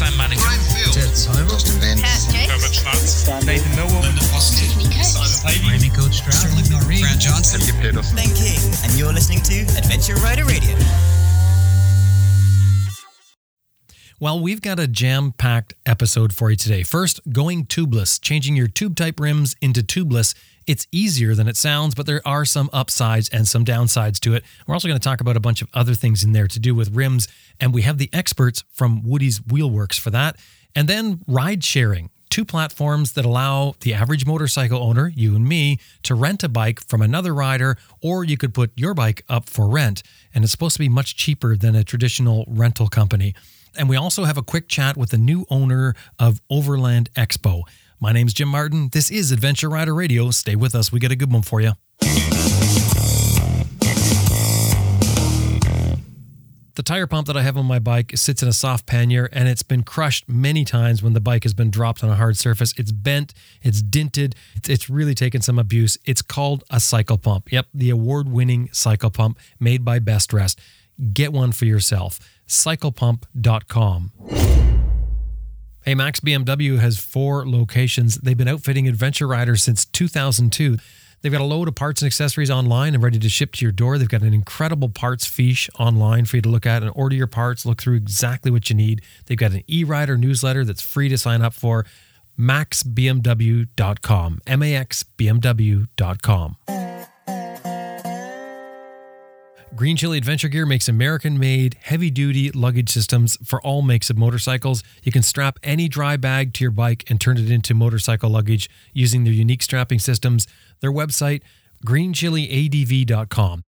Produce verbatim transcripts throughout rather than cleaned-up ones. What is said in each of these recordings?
Sam Manning, Brian Field, Simon, Austin Vance, Herbert Schwartz, Nathan Millward, Simon Davies, Jamie Cochrane, Grant Johnson, Ben King, and you're listening to Adventure Rider Radio. Well, we've got a jam-packed episode for you today. First, going tubeless, changing your tube-type rims into tubeless. It's easier than it sounds, but there are some upsides and some downsides to it. We're also going to talk about a bunch of other things in there to do with rims, and we have the experts from Woody's Wheelworks for that. And then ride-sharing, two platforms that allow the average motorcycle owner, you and me, to rent a bike from another rider, or you could put your bike up for rent, and it's supposed to be much cheaper than a traditional rental company. And we also have a quick chat with the new owner of Overland Expo. My name's Jim Martin. This is Adventure Rider Radio. Stay with us. We got a good one for you. The tire pump that I have on my bike sits in a soft pannier, and it's been crushed many times when the bike has been dropped on a hard surface. It's bent, it's dinted, it's really taken some abuse. It's called a cycle pump. Yep, the award-winning cycle pump made by Best Rest. Get one for yourself. cycle pump dot com. Hey, Max B M W has four locations. They've been outfitting adventure riders since two thousand two. They've got a load of parts and accessories online and ready to ship to your door. They've got an incredible parts fiche online for you to look at and order your parts, look through exactly what you need. They've got an e-rider newsletter that's free to sign up for. max b m w dot com. max b m w dot com. Green Chili Adventure Gear makes American-made, heavy-duty luggage systems for all makes of motorcycles. You can strap any dry bag to your bike and turn it into motorcycle luggage using their unique strapping systems. Their website, green chili a d v dot com.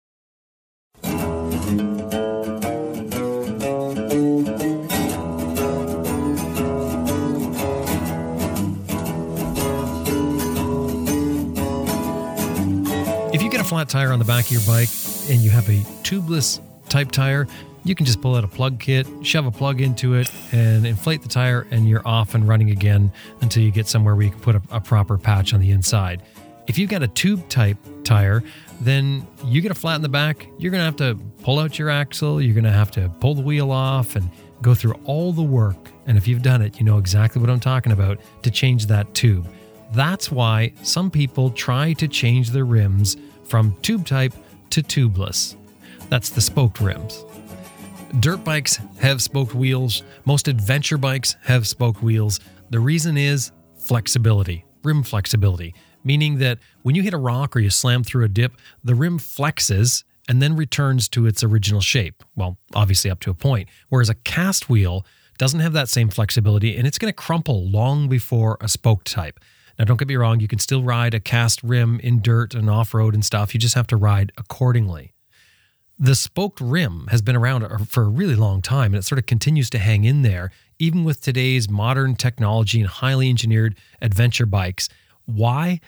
If you get a flat tire on the back of your bike, and you have a tubeless type tire, you can just pull out a plug kit, shove a plug into it, and inflate the tire, and you're off and running again until you get somewhere where you can put a, a proper patch on the inside. If you've got a tube type tire, then you get a flat in the back, you're going to have to pull out your axle, you're going to have to pull the wheel off and go through all the work. And if you've done it, you know exactly what I'm talking about to change that tube. That's why some people try to change their rims from tube type to tubeless. That's the spoked rims. Dirt bikes have spoked wheels. Most adventure bikes have spoked wheels. The reason is flexibility, rim flexibility, meaning that when you hit a rock or you slam through a dip, the rim flexes and then returns to its original shape. Well, obviously up to a point. Whereas a cast wheel doesn't have that same flexibility, and it's going to crumple long before a spoked type. Now, don't get me wrong, you can still ride a cast rim in dirt and off-road and stuff. You just have to ride accordingly. The spoked rim has been around for a really long time, and it sort of continues to hang in there, even with today's modern technology and highly engineered adventure bikes. Why?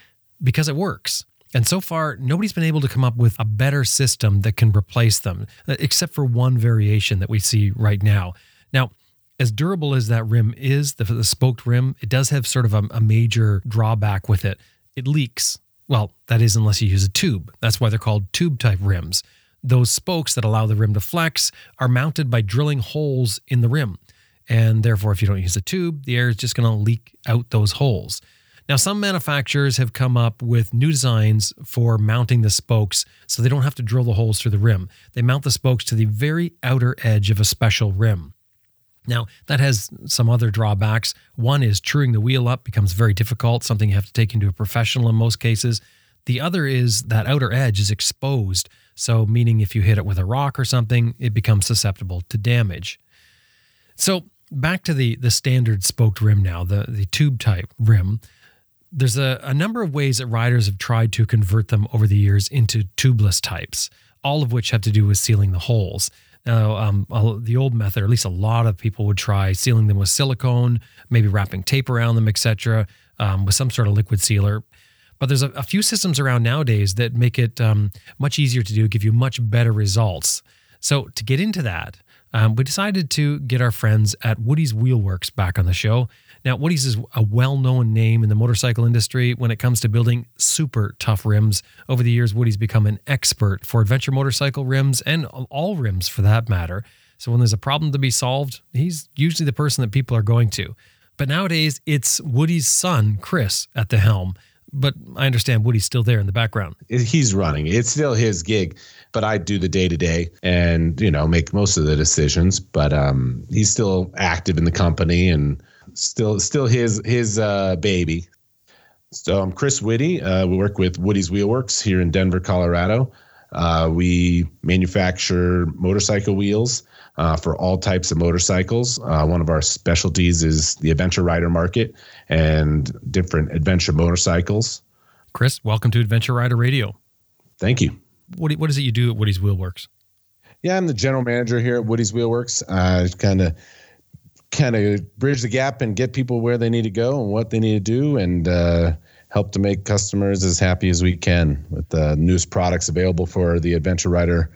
Because it works. And so far, nobody's been able to come up with a better system that can replace them, except for one variation that we see right now. Now, as durable as that rim is, the, the spoked rim, it does have sort of a, a major drawback with it. It leaks. Well, that is unless you use a tube. That's why they're called tube-type rims. Those spokes that allow the rim to flex are mounted by drilling holes in the rim. And therefore, if you don't use a tube, the air is just going to leak out those holes. Now, some manufacturers have come up with new designs for mounting the spokes so they don't have to drill the holes through the rim. They mount the spokes to the very outer edge of a special rim. Now, that has some other drawbacks. One is truing the wheel up becomes very difficult, something you have to take into a professional in most cases. The other is that outer edge is exposed, so meaning if you hit it with a rock or something, it becomes susceptible to damage. So back to the, the standard spoked rim now, the, the tube-type rim. There's a, a number of ways that riders have tried to convert them over the years into tubeless types, all of which have to do with sealing the holes. Now, um, the old method, or at least a lot of people would try sealing them with silicone, maybe wrapping tape around them, et cetera, um, with some sort of liquid sealer. But there's a, a few systems around nowadays that make it um, much easier to do, give you much better results. So to get into that, um, we decided to get our friends at Woody's Wheelworks back on the show. Now, Woody's is a well-known name in the motorcycle industry when it comes to building super tough rims. Over the years, Woody's become an expert for adventure motorcycle rims and all rims for that matter. So when there's a problem to be solved, he's usually the person that people are going to. But nowadays, it's Woody's son, Chris, at the helm. But I understand Woody's still there in the background. He's running. It's still his gig, but I do the day-to-day and, you know, make most of the decisions. But um, he's still active in the company and still still his his uh, baby. So I'm Chris Witte. Uh, we work with Woody's Wheelworks here in Denver, Colorado. Uh, we manufacture motorcycle wheels uh, for all types of motorcycles. Uh, one of our specialties is the adventure rider market and different adventure motorcycles. Chris, welcome to Adventure Rider Radio. Thank you. What what is it you do at Woody's Wheelworks? Yeah, I'm the general manager here at Woody's Wheelworks. I kind of kind of bridge the gap and get people where they need to go and what they need to do, and uh, help to make customers as happy as we can with the newest products available for the adventure rider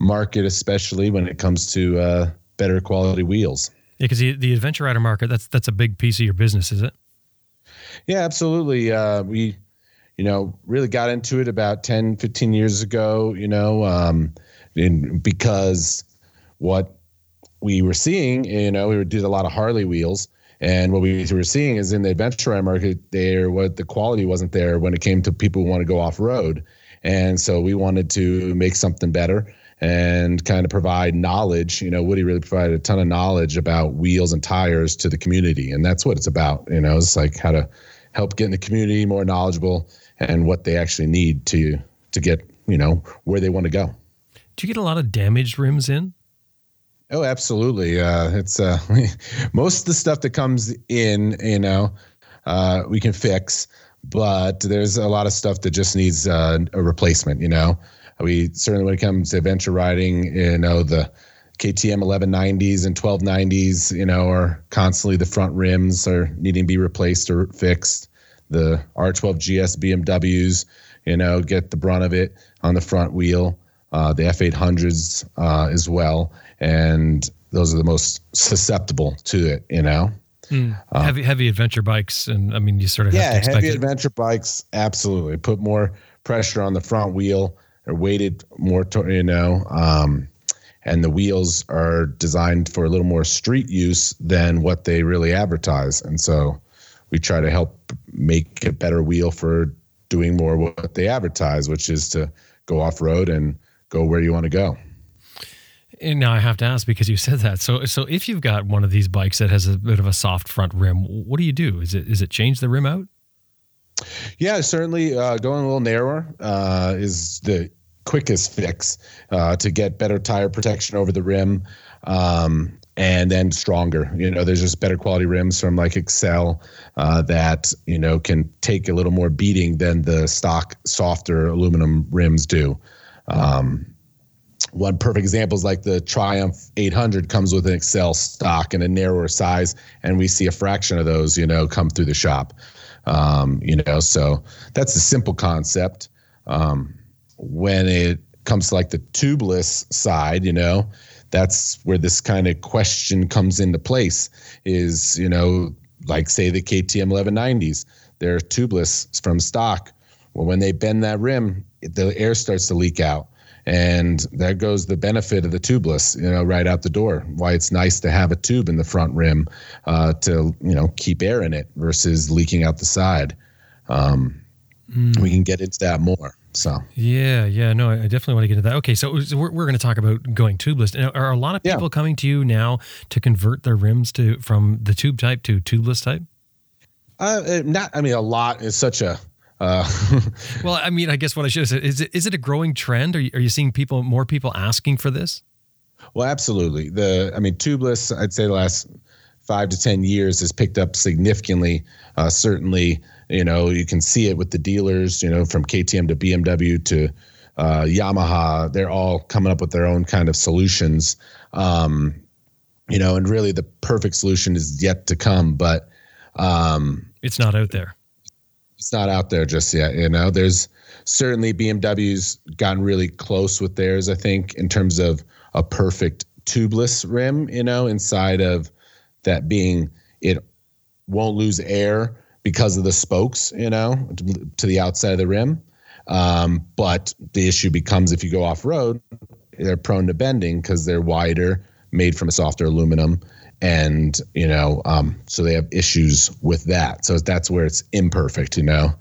market, especially when it comes to uh, better quality wheels. Yeah, because the, the adventure rider market, that's that's a big piece of your business, is it? Yeah, absolutely. Uh, we, you know, really got into it about ten, fifteen years ago, you know, um, and because what we were seeing, you know, we did a lot of Harley wheels, and what we were seeing is in the adventure rider market there, what the quality wasn't there when it came to people who want to go off road. And so we wanted to make something better and kind of provide knowledge. You know, Woody really provided a ton of knowledge about wheels and tires to the community. And that's what it's about. You know, it's like how to help get the community more knowledgeable and what they actually need to, to get, you know, where they want to go. Do you get a lot of damaged rims in? Oh, absolutely. Uh, it's uh, most of the stuff that comes in, you know, uh, we can fix, but there's a lot of stuff that just needs uh, a replacement. You know, we certainly, when it comes to adventure riding, you know, the K T M eleven nineties and twelve nineties, you know, are constantly, the front rims are needing to be replaced or fixed. The R twelve G S B M Ws, you know, get the brunt of it on the front wheel. Uh, the F eight hundreds uh, as well, and those are the most susceptible to it, you know. Mm. Uh, heavy heavy adventure bikes, and I mean, you sort of yeah, have to expect heavy it. Adventure bikes, absolutely. Put more pressure on the front wheel, or weighted more, to, you know, um, and the wheels are designed for a little more street use than what they really advertise, and so we try to help make a better wheel for doing more what they advertise, which is to go off-road and go where you want to go. And now I have to ask, because you said that. So, so if you've got one of these bikes that has a bit of a soft front rim, what do you do? Is it, is it change the rim out? Yeah, certainly. Uh, going a little narrower uh, is the quickest fix uh, to get better tire protection over the rim. Um, and then stronger, you know, there's just better quality rims from like Excel uh, that, you know, can take a little more beating than the stock softer aluminum rims do. Um, one perfect example is like the Triumph eight hundred comes with an Excel stock and a narrower size, and we see a fraction of those, you know, come through the shop. Um, you know, so that's a simple concept. Um, when it comes to like the Tubliss side, you know, that's where this kind of question comes into place is, you know, like say the K T M eleven nineties, they're Tubliss from stock. Well, when they bend that rim, the air starts to leak out, and there goes the benefit of the Tubliss, you know, right out the door. Why it's nice to have a tube in the front rim uh, to, you know, keep air in it versus leaking out the side. Um, mm. We can get into that more. So yeah, yeah, no, I definitely want to get into that. Okay, so we're we're going to talk about going Tubliss. Now, are a lot of people yeah. coming to you now to convert their rims to from the tube type to Tubliss type? Uh, not, I mean, a lot is such a. Uh, well, I mean, I guess what I should have said is, it, is it a growing trend? Are you, are you seeing people, more people asking for this? Well, absolutely. The, I mean, Tubliss, I'd say the last five to ten years has picked up significantly. Uh, certainly, you know, you can see it with the dealers, you know, from K T M to B M W to uh, Yamaha. They're all coming up with their own kind of solutions, um, you know, and really the perfect solution is yet to come, but um, it's not out there. It's not out there just yet. You know, there's certainly B M W's gotten really close with theirs, I think, in terms of a perfect Tubliss rim, you know, inside of that being, it won't lose air because of the spokes, you know, to, to the outside of the rim. Um, but the issue becomes if you go off road, they're prone to bending because they're wider, made from a softer aluminum. And, you know, um, so they have issues with that. So that's where it's imperfect, you know.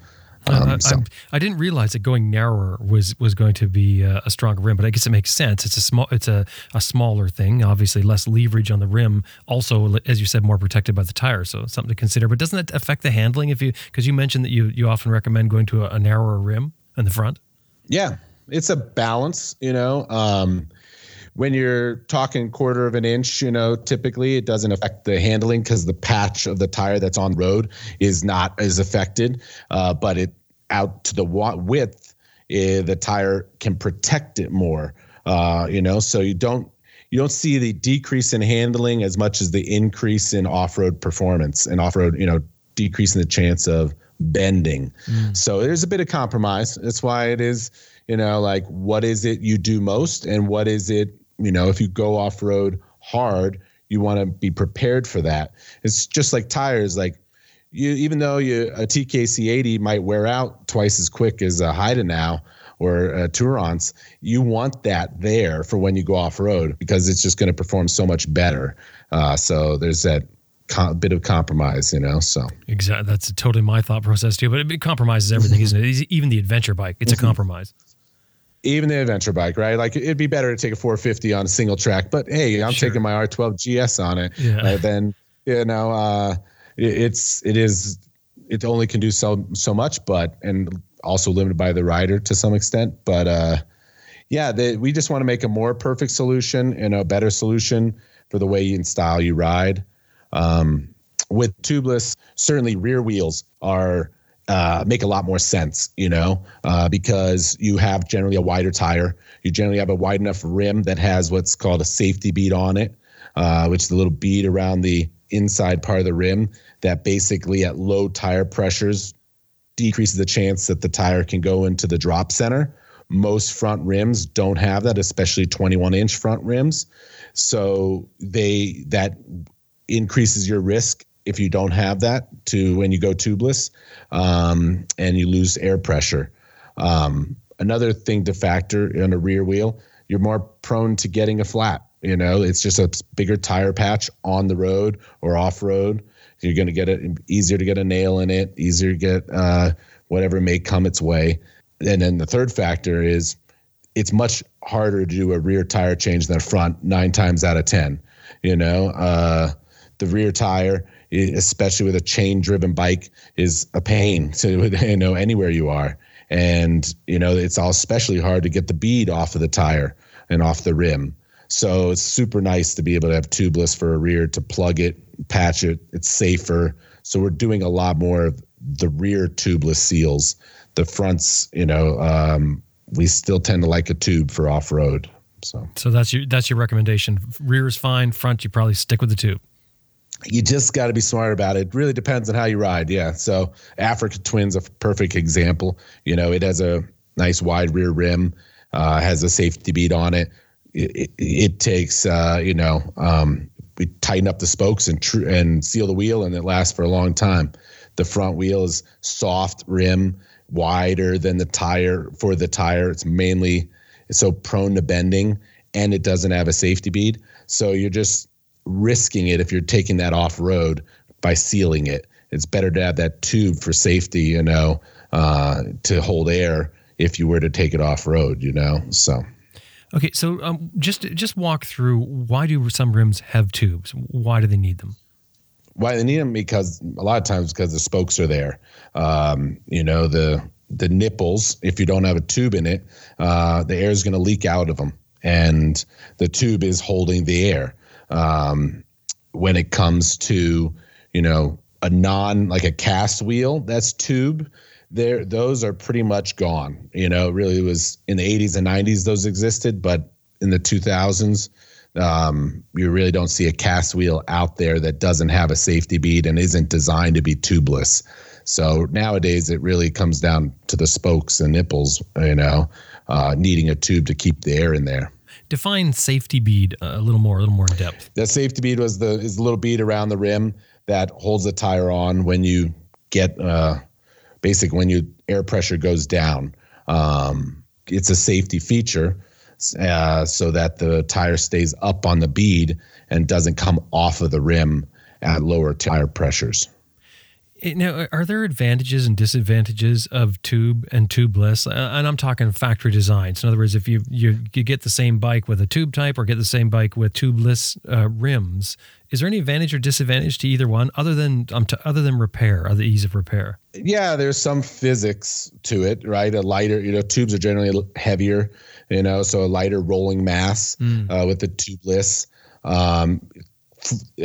Um, uh, I, so. I, I didn't realize that going narrower was, was going to be uh, a stronger rim, but I guess it makes sense. It's a small, it's a, a smaller thing, obviously less leverage on the rim. Also, as you said, more protected by the tire. So something to consider, but doesn't that affect the handling if you, cause you mentioned that you, you often recommend going to a, a narrower rim in the front. Yeah. It's a balance, you know, um, when you're talking quarter of an inch, you know, typically it doesn't affect the handling because the patch of the tire that's on road is not as affected. Uh, but it out to the width, it, the tire can protect it more. Uh, you know, so you don't you don't see the decrease in handling as much as the increase in off-road performance and off-road, you know, decreasing the chance of bending. Mm. So there's a bit of compromise. That's why it is, you know, like what is it you do most and what is it. You know, if you go off-road hard, you want to be prepared for that. It's just like tires. Like you, even though you a T K C eighty might wear out twice as quick as a Heidenau or a Tourance, you want that there for when you go off-road because it's just going to perform so much better. Uh, so there's that com- bit of compromise, you know. So exactly, that's totally my thought process too. But it compromises everything, isn't it? Even the adventure bike, it's mm-hmm. a compromise. Even the adventure bike, right? Like it'd be better to take a four fifty on a single track, but hey, I'm sure. taking my R twelve G S on it. Yeah. Uh, then you know, uh, it, it's it is it only can do so so much, but and also limited by the rider to some extent. But uh, yeah, the, we just want to make a more perfect solution and a better solution for the way and style you ride. Um, with Tubliss, certainly rear wheels are. Uh, make a lot more sense, you know, uh, because you have generally a wider tire. You generally have a wide enough rim that has what's called a safety bead on it, uh, which is the little bead around the inside part of the rim that basically at low tire pressures decreases the chance that the tire can go into the drop center. Most front rims don't have that, especially twenty-one inch front rims. So they that increases your risk if you don't have that to when you go tubeless um, and you lose air pressure. Um, another thing to factor on a rear wheel, you're more prone to getting a flat. You know, it's just a bigger tire patch on the road or off-road. You're going to get it easier to get a nail in it, easier to get uh, whatever may come its way. And then the third factor is it's much harder to do a rear tire change than a front nine times out of ten. You know, uh, the rear tire, especially with a chain-driven bike, is a pain to, you know, anywhere you are. And, you know, it's all especially hard to get the bead off of the tire and off the rim. So it's super nice to be able to have Tubliss for a rear to plug it, patch it. It's safer. So we're doing a lot more of the rear Tubliss seals. The fronts, you know, um, we still tend to like a tube for off-road. So so that's your that's your recommendation. Rear is fine. Front, you probably stick with the tube. You just got to be smart about it. It really depends on how you ride. Yeah. So Africa Twin's a perfect example. You know, it has a nice wide rear rim, uh, has a safety bead on it. It, it, it takes, uh, you know, um, we tighten up the spokes and tr- and seal the wheel, and it lasts for a long time. The front wheel is soft rim, wider than the tire for the tire. It's mainly it's so prone to bending, and it doesn't have a safety bead. So you're just risking it if you're taking that off road by sealing it. It's better to have that tube for safety, you know, uh, to hold air if you were to take it off road, you know. So, okay, so um, just just walk through why do some rims have tubes? Why do they need them? Why they need them? Because a lot of times because the spokes are there. Um, you know, the the nipples. If you don't have a tube in it, uh, the air is going to leak out of them, and the tube is holding the air. Um, when it comes to, you know, a non like a cast wheel, that's tube there. Those are pretty much gone. You know, really it was in the eighties and nineties, those existed, but in the two thousands, um, you really don't see a cast wheel out there that doesn't have a safety bead and isn't designed to be Tubliss. So nowadays it really comes down to the spokes and nipples, you know, uh, needing a tube to keep the air in there. Define safety bead a little more, a little more in depth. That safety bead was the is the little bead around the rim that holds the tire on when you get uh, basically when your air pressure goes down. Um, it's a safety feature. uh, so that the tire stays up on the bead and doesn't come off of the rim at lower tire pressures. Now, are there advantages and disadvantages of tube and tubeless? And I'm talking factory designs. So in other words, if you, you you get the same bike with a tube type or get the same bike with tubeless uh, rims, is there any advantage or disadvantage to either one other than um, to, other than repair or the ease of repair? Yeah, there's some physics to it, right? A lighter, you know, tubes are generally heavier, you know, so a lighter rolling mass mm. uh, with the tubeless. Um,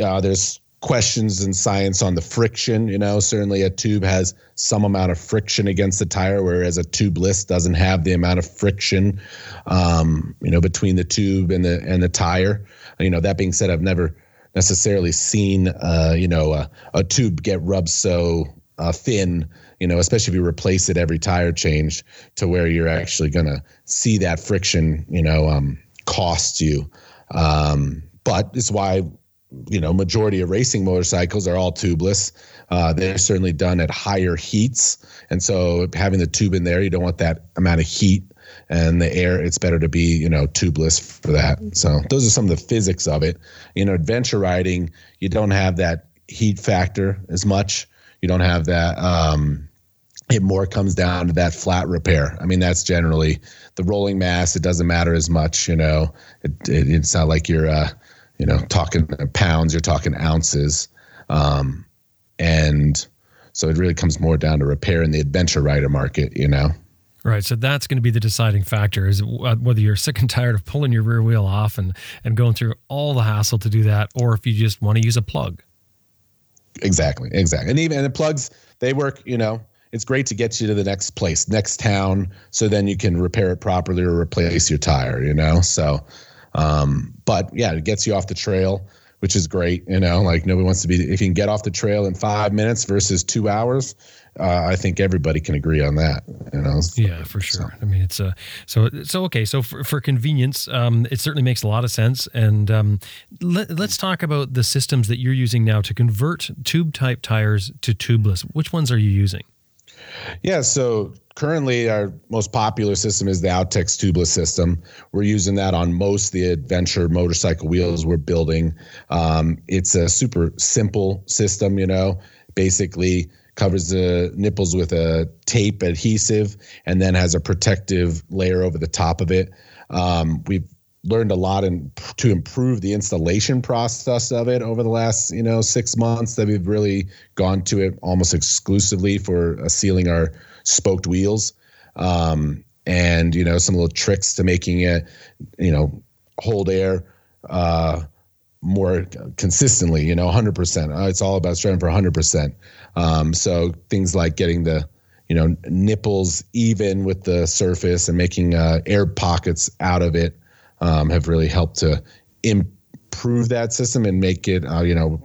uh, there's questions in science on the friction. You know, certainly a tube has some amount of friction against the tire, whereas a tubeless doesn't have the amount of friction, um, you know, between the tube and the and the tire. You know, that being said, I've never necessarily seen, uh, you know, a, a tube get rubbed so uh, thin, you know, especially if you replace it every tire change, to where you're actually going to see that friction, you know, um, cost you. Um, but it's why, you know, majority of racing motorcycles are all tubeless. Uh, they're certainly done at higher heats. And so having the tube in there, you don't want that amount of heat and the air. It's better to be, you know, tubeless for that. So those are some of the physics of it. You know, adventure riding, you don't have that heat factor as much. You don't have that. Um, it more comes down to that flat repair. I mean, that's generally the rolling mass. It doesn't matter as much, you know, it, it, it's not like you're, uh, you know, talking pounds, you're talking ounces. Um, and so it really comes more down to repair in the adventure rider market, you know? Right. So that's going to be the deciding factor, is whether you're sick and tired of pulling your rear wheel off and, and going through all the hassle to do that, or if you just want to use a plug. Exactly. Exactly. And even and the plugs, they work, you know, it's great to get you to the next place, next town. So then you can repair it properly or replace your tire, you know? So, Um, but yeah, it gets you off the trail, which is great. You know, like nobody wants to be, if you can get off the trail in five minutes versus two hours, uh, I think everybody can agree on that. You know? Yeah, for sure. So. I mean, it's a, uh, so, so, okay. So for, for convenience, um, it certainly makes a lot of sense. And, um, let, let's talk about the systems that you're using now to convert tube type tires to tubeless. Which ones are you using? Yeah. So currently our most popular system is the Outex tubeless system. We're using that on most of the adventure motorcycle wheels we're building. Um, it's a super simple system, you know, basically covers the nipples with a tape adhesive and then has a protective layer over the top of it. Um, we've learned a lot in, to improve the installation process of it over the last, you know, six months that we've really gone to it almost exclusively for uh, sealing our spoked wheels. Um, and, you know, some little tricks to making it, you know, hold air uh, more consistently, you know, one hundred percent. It's all about striving for one hundred percent. Um, so things like getting the, you know, nipples even with the surface and making uh, air pockets out of it. Um, have really helped to improve that system and make it, uh, you know,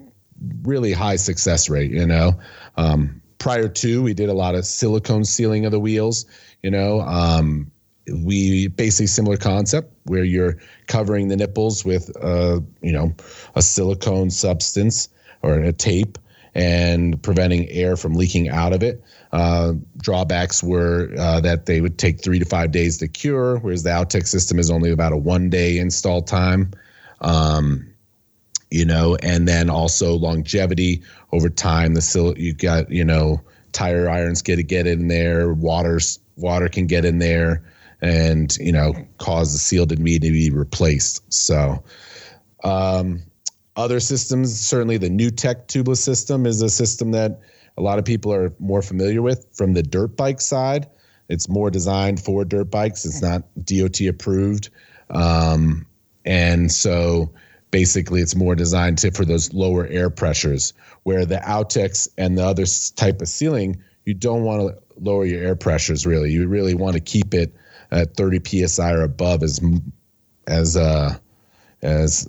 really high success rate, you know. Um, prior to, we did a lot of silicone sealing of the wheels, you know. Um, we basically similar concept where you're covering the nipples with, uh, you know, a silicone substance or a tape and preventing air from leaking out of it. Uh, drawbacks were uh, that they would take three to five days to cure, whereas the Outex system is only about a one-day install time, um, you know, and then also longevity over time. The sil- you got, you know, tire irons get to get in there, water's, water can get in there, and you know, cause the seal to need to be replaced. So, um, other systems, certainly the Nuetech tubeless system is a system that a lot of people are more familiar with from the dirt bike side. It's more designed for dirt bikes. It's not D O T approved. Um, and so basically it's more designed to, for those lower air pressures, where the Outex and the other type of sealing, you don't want to lower your air pressures really. You really want to keep it at thirty P S I or above as, as, uh, as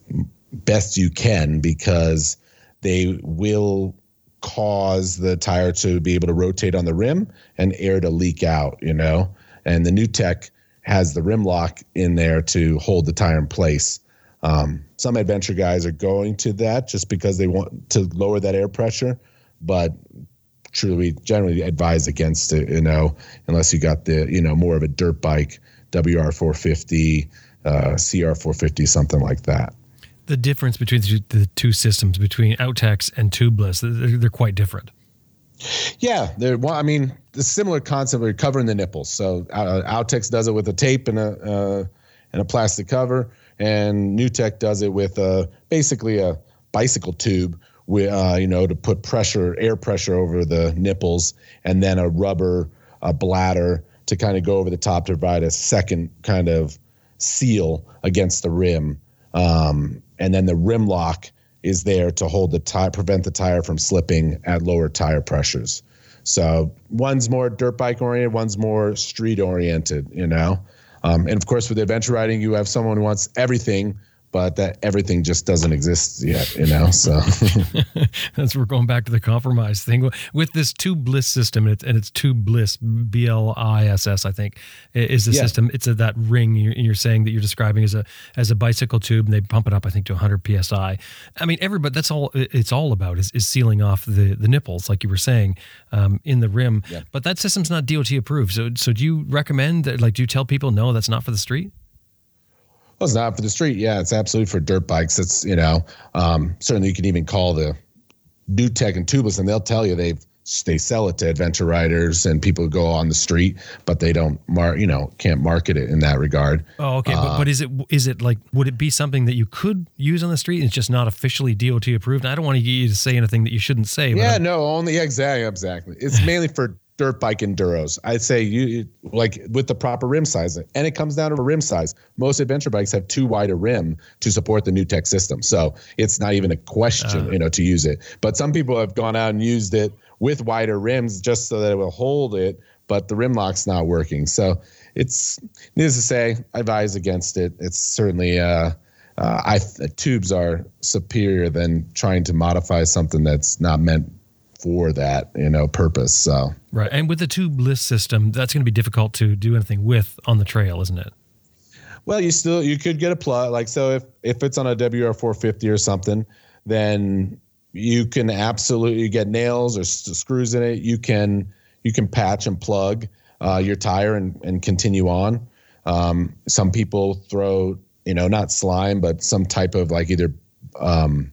best you can, because they will cause the tire to be able to rotate on the rim and air to leak out, you know, and the Nuetech has the rim lock in there to hold the tire in place. Um, some adventure guys are going to that just because they want to lower that air pressure, but truly we generally advise against it, you know, unless you got the, you know, more of a dirt bike, W R four fifty, uh, C R four fifty, something like that. The difference between the two, the two systems, between Outex and Tubliss, they're, they're quite different. Yeah, they're, well, I mean, the similar concept of covering the nipples. So uh, Outex does it with a tape and a uh, and a plastic cover, and Nuetech does it with a, basically a bicycle tube, with uh, you know, to put pressure, air pressure over the nipples, and then a rubber a bladder to kind of go over the top to provide a second kind of seal against the rim. Um, and then the rim lock is there to hold the tire, prevent the tire from slipping at lower tire pressures. So one's more dirt bike oriented, one's more street oriented, you know? Um, and of course with adventure riding, you have someone who wants everything, but that everything just doesn't exist yet, you know? So that's, we're going back to the compromise thing with this Tubliss system, and it's, and it's Tubliss, B L I S S, I think is the yeah. system. It's a, that ring you're, you're saying that you're describing as a, as a bicycle tube, and they pump it up, I think, to one hundred P S I. I mean, everybody, that's all it's all about is, is sealing off the, the nipples, like you were saying, um, in the rim, yeah. but that system's not D O T approved. So, so do you recommend that? Like, do you tell people, no, that's not for the street? Well, it's not for the street. Yeah, it's absolutely for dirt bikes. It's, you know, um, certainly you can even call the Nuetech and Tubliss, and they'll tell you they've they sell it to adventure riders and people who go on the street, but they don't mar, you know, can't market it in that regard. Oh, okay. Uh, but, but is it is it like, would it be something that you could use on the street and it's just not officially D O T approved? And I don't want to get you to say anything that you shouldn't say. Yeah, no, only exactly, exactly. It's mainly for dirt bike enduros. I'd say you like with the proper rim size, and it comes down to a rim size. Most adventure bikes have too wide a rim to support the Nuetech system. So it's not even a question, uh, you know, to use it, but some people have gone out and used it with wider rims just so that it will hold it, but the rim lock's not working. So it's, needless to say, I advise against it. It's certainly, uh, uh, I uh, tubes are superior than trying to modify something that's not meant for that, you know, purpose. So, right. And with the Tubliss system, that's going to be difficult to do anything with on the trail, isn't it? Well, you still, you could get a plug. Like, so if, if it's on a W R four fifty or something, then you can absolutely get nails or st- screws in it. You can, you can patch and plug uh, your tire and, and continue on. Um, some people throw, you know, not slime, but some type of like either, um,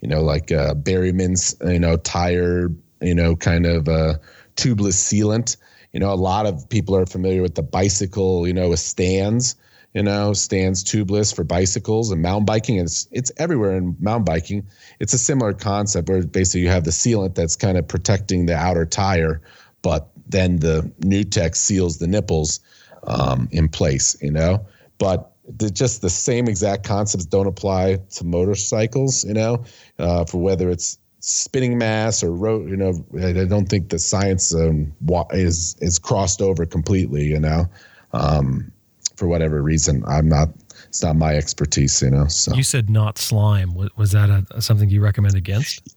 you know, like uh, Berryman's, you know, tire, you know, kind of uh, Tubliss sealant. You know, a lot of people are familiar with the bicycle, you know, with stands, you know, stands Tubliss for bicycles and mountain biking. And it's, it's everywhere in mountain biking. It's a similar concept where basically you have the sealant that's kind of protecting the outer tire, but then the Nuetech seals the nipples um, in place, you know. But the, just the same exact concepts don't apply to motorcycles, you know, uh, for whether it's spinning mass or road, you know, I don't think the science um, is, is crossed over completely, you know, um, for whatever reason. I'm not, it's not my expertise, you know, so. You said not slime. Was that a, something you recommend against?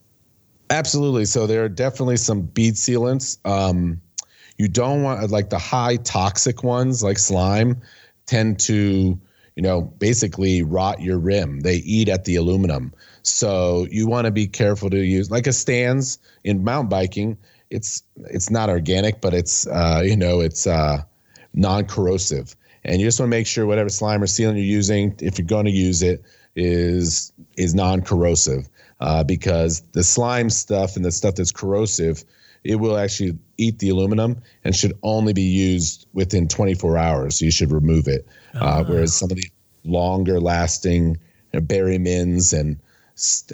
Absolutely. So there are definitely some bead sealants. Um, you don't want, like the high toxic ones, like slime, tend to, you know, basically rot your rim. They eat at the aluminum. So you want to be careful to use like a stands in mountain biking. It's, it's not organic, but it's, uh, you know, it's uh, non-corrosive. And you just want to make sure whatever slime or sealant you're using, if you're going to use it, is, is non-corrosive uh, because the slime stuff and the stuff that's corrosive, it will actually eat the aluminum and should only be used within twenty-four hours. You should remove it. Uh, uh, whereas some of the longer lasting, you know, Berrymans and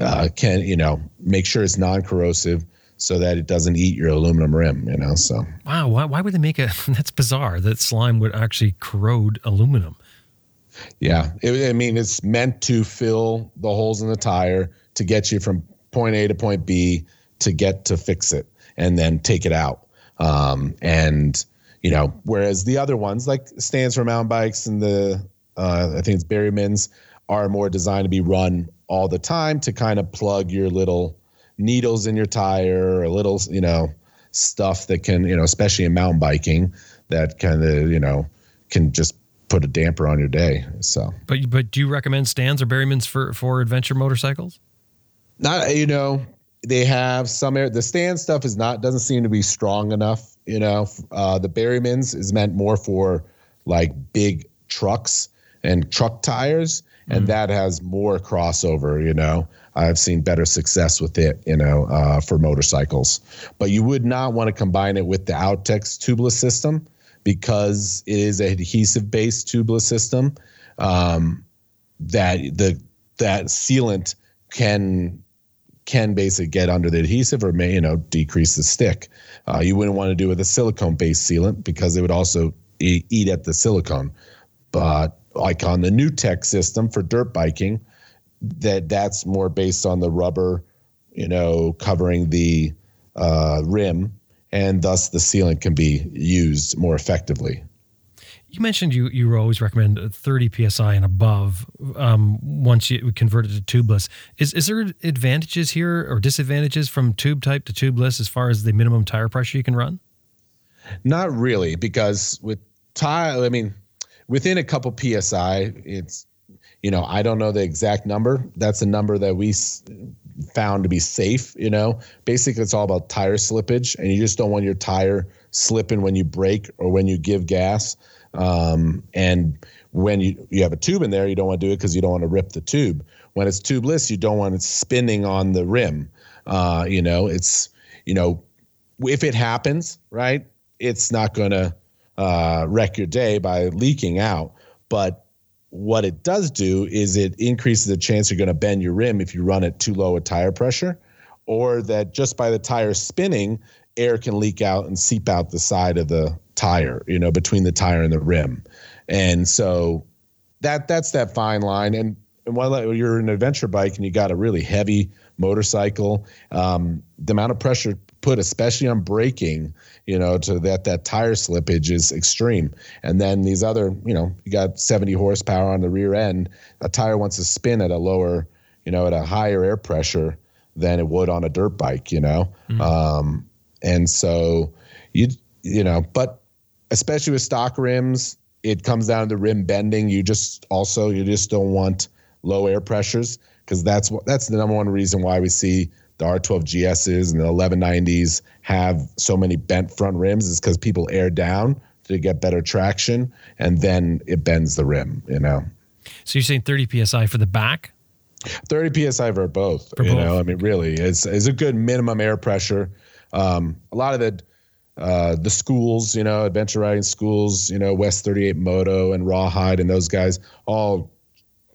uh, can, you know, make sure it's non-corrosive so that it doesn't eat your aluminum rim, you know, so. Wow. Why, why would they make a, that's bizarre that slime would actually corrode aluminum. Yeah. It, I mean, it's meant to fill the holes in the tire to get you from point A to point B to get to fix it. And then take it out. Um, and, you know, whereas the other ones like stands for mountain bikes and the, uh, I think it's Berryman's, are more designed to be run all the time to kind of plug your little needles in your tire or little, you know, stuff that can, you know, especially in mountain biking that kind of, you know, can just put a damper on your day. So, but, but do you recommend stands or Berryman's for, for adventure motorcycles? Not, you know, they have some air. The stand stuff is not, doesn't seem to be strong enough. You know, uh, the Berryman's is meant more for like big trucks and truck tires, and mm-hmm. that has more crossover, you know. I've seen better success with it, you know, uh, for motorcycles. But you would not want to combine it with the Outex tubeless system, because it is an adhesive-based tubeless system um, that the that sealant can can basically get under the adhesive or may, you know, decrease the stick. Uh, you wouldn't want to do it with a silicone-based sealant, because it would also e- eat at the silicone. But like on the Nuetech system for dirt biking, that that's more based on the rubber, you know, covering the uh, rim, and thus the sealant can be used more effectively. You mentioned you you always recommend thirty P S I and above um, once you convert it to tubeless. Is is there advantages here or disadvantages from tube type to tubeless as far as the minimum tire pressure you can run? Not really, because with tire, I mean, within a couple P S I, it's, you know, I don't know the exact number. That's a number that we s- found to be safe, you know. Basically, it's all about tire slippage, and you just don't want your tire slipping when you brake or when you give gas. Um, and when you, you have a tube in there, you don't want to do it because you don't want to rip the tube. When it's tubeless, you don't want it spinning on the rim. Uh, you know, it's, you know, if it happens, right, it's not going to uh, wreck your day by leaking out. But what it does do is it increases the chance you're going to bend your rim if you run at too low a tire pressure, or that just by the tire spinning, air can leak out and seep out the side of the tire, you know, between the tire and the rim. And so that that's that fine line. And, and while you're an adventure bike and you got a really heavy motorcycle, um, the amount of pressure put, especially on braking, you know, to that, that tire slippage is extreme. And then these other, you know, you got seventy horsepower on the rear end. A tire wants to spin at a lower, you know, at a higher air pressure than it would on a dirt bike, you know? Mm-hmm. Um, And so, you you know, but especially with stock rims, it comes down to rim bending. You just also, you just don't want low air pressures, because that's what, that's the number one reason why we see the R twelve G S's and the eleven nineties have so many bent front rims, is because people air down to get better traction, and then it bends the rim, you know. So you're saying thirty P S I for the back? thirty P S I for both, for you both. know. I mean, really, it's, it's a good minimum air pressure. Um, a lot of the, uh, the schools, you know, adventure riding schools, you know, West thirty-eight Moto and Rawhide and those guys all,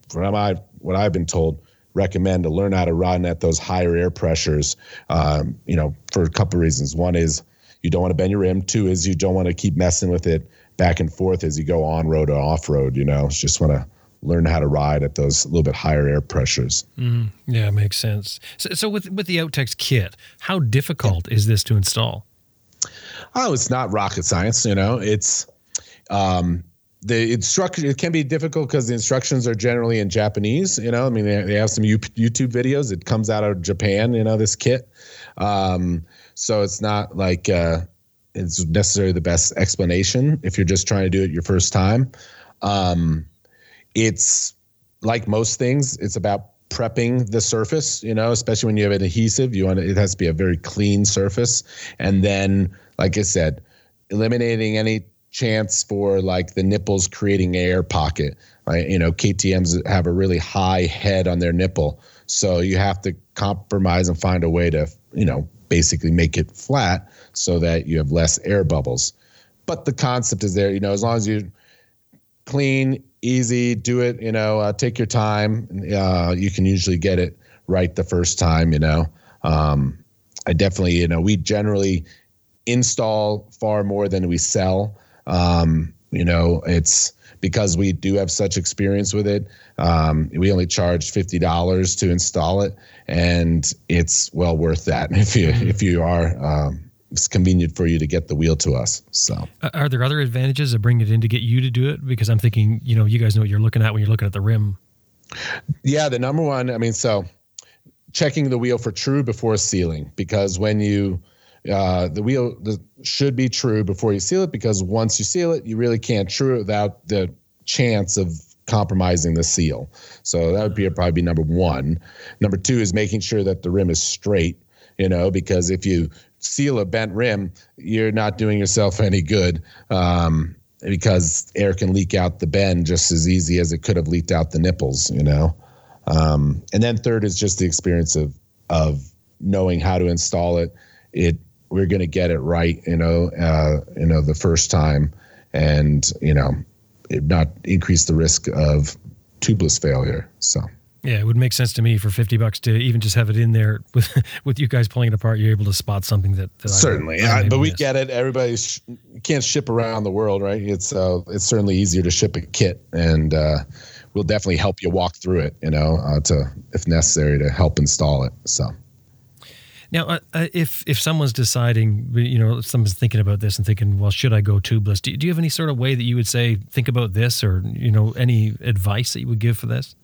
from I, what I've been told, recommend to learn how to run at those higher air pressures, um, you know, for a couple of reasons. One is you don't want to bend your rim. Two is you don't want to keep messing with it back and forth as you go on road or off road, you know, just want to learn how to ride at those a little bit higher air pressures. Mm, yeah, makes sense. So, so with with the Outex kit, how difficult is this to install? Oh, it's not rocket science. You know, it's um, the instruction. It can be difficult because the instructions are generally in Japanese. You know, I mean, they, they have some YouTube videos. It comes out of Japan. You know, this kit. Um, so it's not like uh, it's necessarily the best explanation if you're just trying to do it your first time. Um, It's like most things, it's about prepping the surface, you know, especially when you have an adhesive, you want to, it has to be a very clean surface. And then, like I said, eliminating any chance for like the nipples creating air pocket. Like, you know, K T Ms have a really high head on their nipple. So you have to compromise and find a way to, you know, basically make it flat so that you have less air bubbles. But the concept is there, you know, as long as you clean, easy, do it, you know, uh, take your time. Uh, you can usually get it right the first time, you know. Um, I definitely, you know, we generally install far more than we sell. Um, you know, it's because we do have such experience with it. Um, we only charge fifty dollars to install it, and it's well worth that if you, if you are, um, it's convenient for you to get the wheel to us. So, are there other advantages of bringing it in to get you to do it? Because I'm thinking, you know, you guys know what you're looking at when you're looking at the rim. Yeah, the number one, I mean, so checking the wheel for true before sealing, because when you, uh, the wheel the, should be true before you seal it, because once you seal it, you really can't true it without the chance of compromising the seal. So that would be probably be number one. Number two is making sure that the rim is straight, you know, because if you seal a bent rim, you're not doing yourself any good. Um, because air can leak out the bend just as easy as it could have leaked out the nipples, you know? Um, and then third is just the experience of, of knowing how to install it. It, we're going to get it right, you know, uh, you know, the first time, and, you know, it not increase the risk of tubeless failure. So, yeah, it would make sense to me for fifty bucks to even just have it in there with, with you guys pulling it apart. You're able to spot something that, that certainly, I, I, but we miss. Get it. Everybody sh- can't ship around the world, right? It's, uh, it's certainly easier to ship a kit, and, uh, we'll definitely help you walk through it, you know, uh, to, if necessary, to help install it. So. Now, uh, if if someone's deciding, you know, someone's thinking about this and thinking, well, should I go tubeless? Do, do you have any sort of way that you would say, think about this, or, you know, any advice that you would give for this?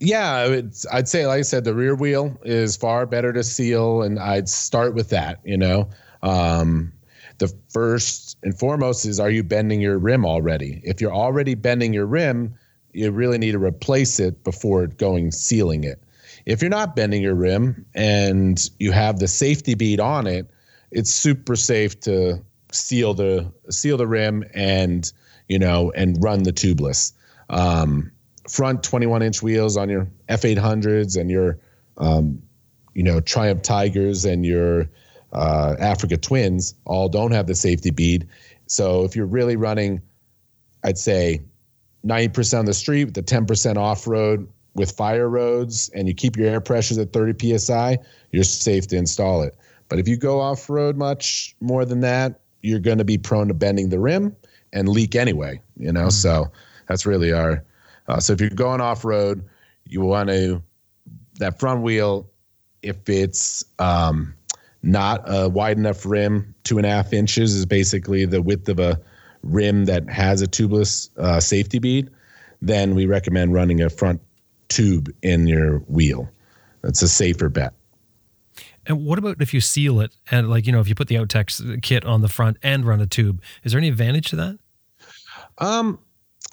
Yeah, it's, I'd say, like I said, the rear wheel is far better to seal, and I'd start with that, you know. Um, the first and foremost is, are you bending your rim already? If you're already bending your rim, you really need to replace it before going sealing it. If you're not bending your rim and you have the safety bead on it, it's super safe to seal the seal the rim and, you know, and run the tubeless. Um, front twenty-one inch wheels on your F eight hundreds and your, um, you know, Triumph Tigers and your uh, Africa Twins all don't have the safety bead. So if you're really running, I'd say ninety percent on the street with the ten percent off-road, with fire roads, and you keep your air pressures at thirty P S I, you're safe to install it. But if you go off road much more than that, you're going to be prone to bending the rim and leak anyway, you know? Mm-hmm. So that's really our, uh, so if you're going off road, you want to, that front wheel, if it's um, not a wide enough rim, two and a half inches is basically the width of a rim that has a tubeless uh, safety bead, then we recommend running a front tube in your wheel. That's a safer bet. And what about if you seal it and, like, you know, if you put the Outex kit on the front and run a tube, is there any advantage to that? Um,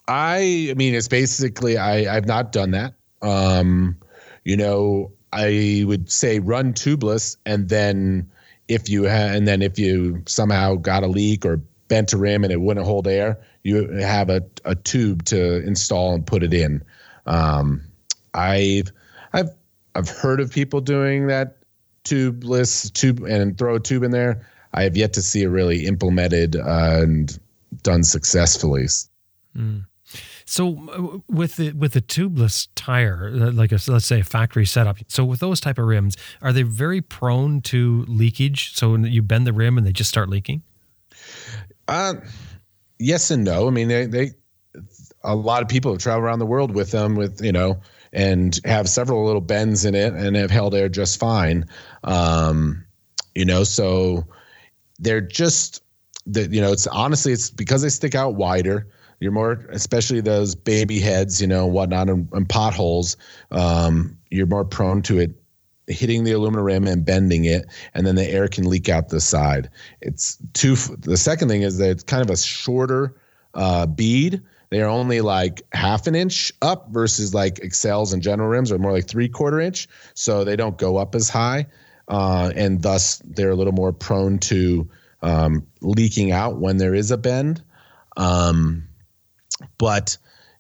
I, I mean, it's basically, I, I've not done that. Um, you know, I would say run tubeless, and then if you ha- and then if you somehow got a leak or bent a rim and it wouldn't hold air, you have a, a tube to install and put it in. Um, I've, I've, I've heard of people doing that tubeless tube and throw a tube in there. I have yet to see it really implemented uh, and done successfully. Mm. So with the, with the tubeless tire, like a, let's say a factory setup. So with those type of rims, are they very prone to leakage? So when you bend the rim and they just start leaking? Uh, yes and no. I mean, they, they, a lot of people have traveled around the world with them with, you know, and have several little bends in it and have held air just fine. Um, you know, so they're just the, you know, it's honestly, it's because they stick out wider. You're more, especially those baby heads, you know, whatnot, and, and potholes. Um, you're more prone to it hitting the aluminum rim and bending it. And then the air can leak out the side. It's two. The second thing is that it's kind of a shorter uh, bead. They are only like half an inch up versus like Excels and general rims are more like three quarter inch. So they don't go up as high. Uh, and thus they're a little more prone to um, leaking out when there is a bend. Um, but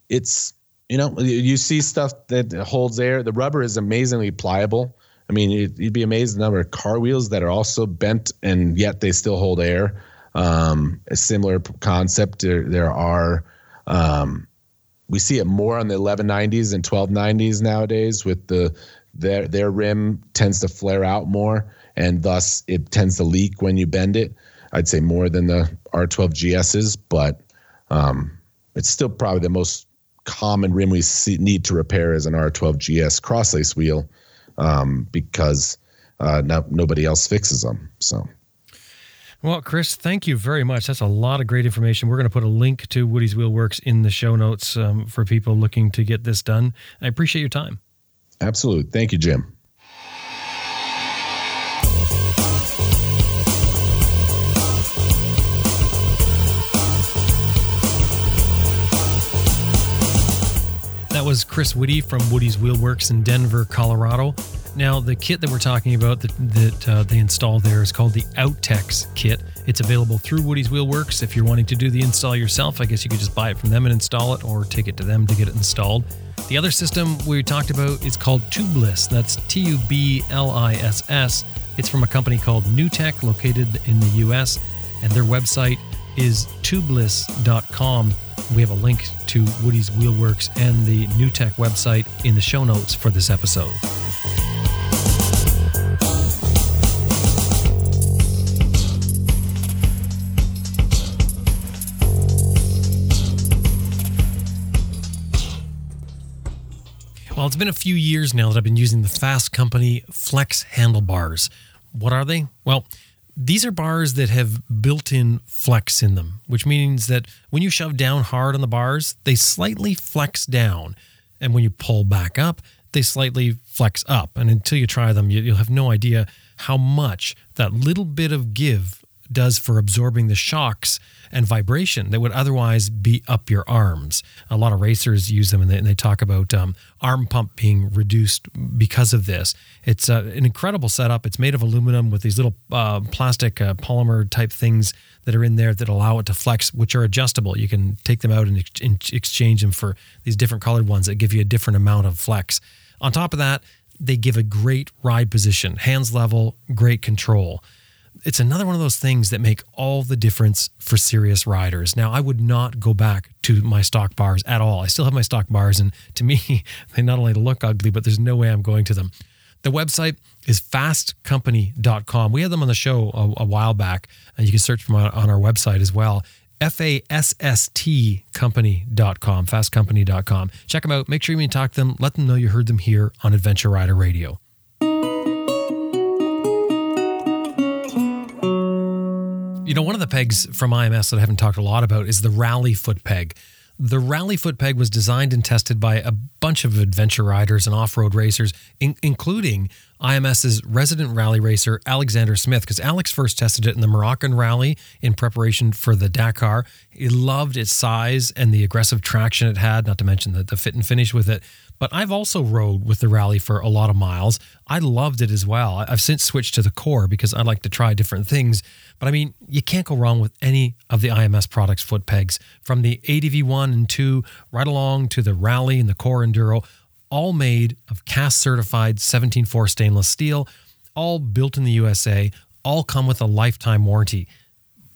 it's, you know, you see stuff that holds air. The rubber is amazingly pliable. I mean, you'd be amazed at the number of car wheels that are also bent and yet they still hold air. Um, a similar concept. There, there are, Um, we see it more on the eleven nineties and twelve nineties nowadays with the, their, their rim tends to flare out more and thus it tends to leak when you bend it. I'd say more than the R twelve G S's, but, um, it's still probably the most common rim we see, need to repair is an R twelve G S crosslace wheel, um, because, uh, no, nobody else fixes them. So. Well, Chris, thank you very much. That's a lot of great information. We're going to put a link to Woody's Wheelworks in the show notes um, for people looking to get this done. I appreciate your time. Absolutely. Thank you, Jim. That was Chris Woody from Woody's Wheelworks in Denver, Colorado. Now, the kit that we're talking about that, that uh, they installed there is called the Outex kit. It's available through Woody's Wheelworks. If you're wanting to do the install yourself, I guess you could just buy it from them and install it, or take it to them to get it installed. The other system we talked about is called Tubliss. That's T U B L I S S. It's from a company called Nuetech, located in the U S, and their website is tubliss dot com. We have a link to Woody's Wheelworks and the Nuetech website in the show notes for this episode. Well, it's been a few years now that I've been using the Fast Company Flex handlebars. What are they? Well, these are bars that have built-in flex in them, which means that when you shove down hard on the bars, they slightly flex down. And when you pull back up, they slightly flex up. And until you try them, you'll have no idea how much that little bit of give does for absorbing the shocks and vibration that would otherwise be up your arms. A lot of racers use them, and they, and they talk about um, arm pump being reduced because of this. It's uh, an incredible setup. It's made of aluminum with these little uh, plastic uh, polymer type things that are in there that allow it to flex, which are adjustable. You can take them out and ex- exchange them for these different colored ones that give you a different amount of flex. On top of that, they give a great ride position, hands level, great control. It's another one of those things that make all the difference for serious riders. Now, I would not go back to my stock bars at all. I still have my stock bars, and to me, they not only look ugly, but there's no way I'm going to them. The website is fast company dot com. We had them on the show a, a while back, and you can search them on, on our website as well. F A S S T company dot com, fast company dot com. Check them out. Make sure you talk to them. Let them know you heard them here on Adventure Rider Radio. You know, one of the pegs from I M S that I haven't talked a lot about is the Rally Foot Peg. The Rally Foot Peg was designed and tested by a bunch of adventure riders and off-road racers, in- including I M S's resident rally racer, Alexander Smith, because Alex first tested it in the Moroccan Rally in preparation for the Dakar. He loved its size and the aggressive traction it had, not to mention the, the fit and finish with it. But I've also rode with the Rally for a lot of miles. I loved it as well. I've since switched to the Core because I like to try different things. But I mean, you can't go wrong with any of the I M S products foot pegs, from the A D V one and two right along to the Rally and the Core Enduro, all made of cast certified seventeen four stainless steel, all built in the U S A, all come with a lifetime warranty.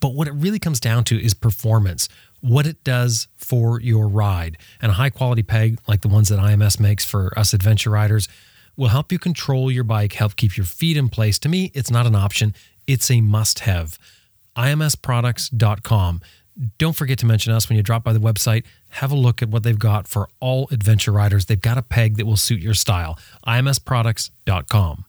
But what it really comes down to is performance, what it does for your ride. And a high-quality peg, like the ones that I M S makes for us adventure riders, will help you control your bike, help keep your feet in place. To me, it's not an option. It's a must-have. I M S products dot com. Don't forget to mention us when you drop by the website. Have a look at what they've got for all adventure riders. They've got a peg that will suit your style. I M S products dot com.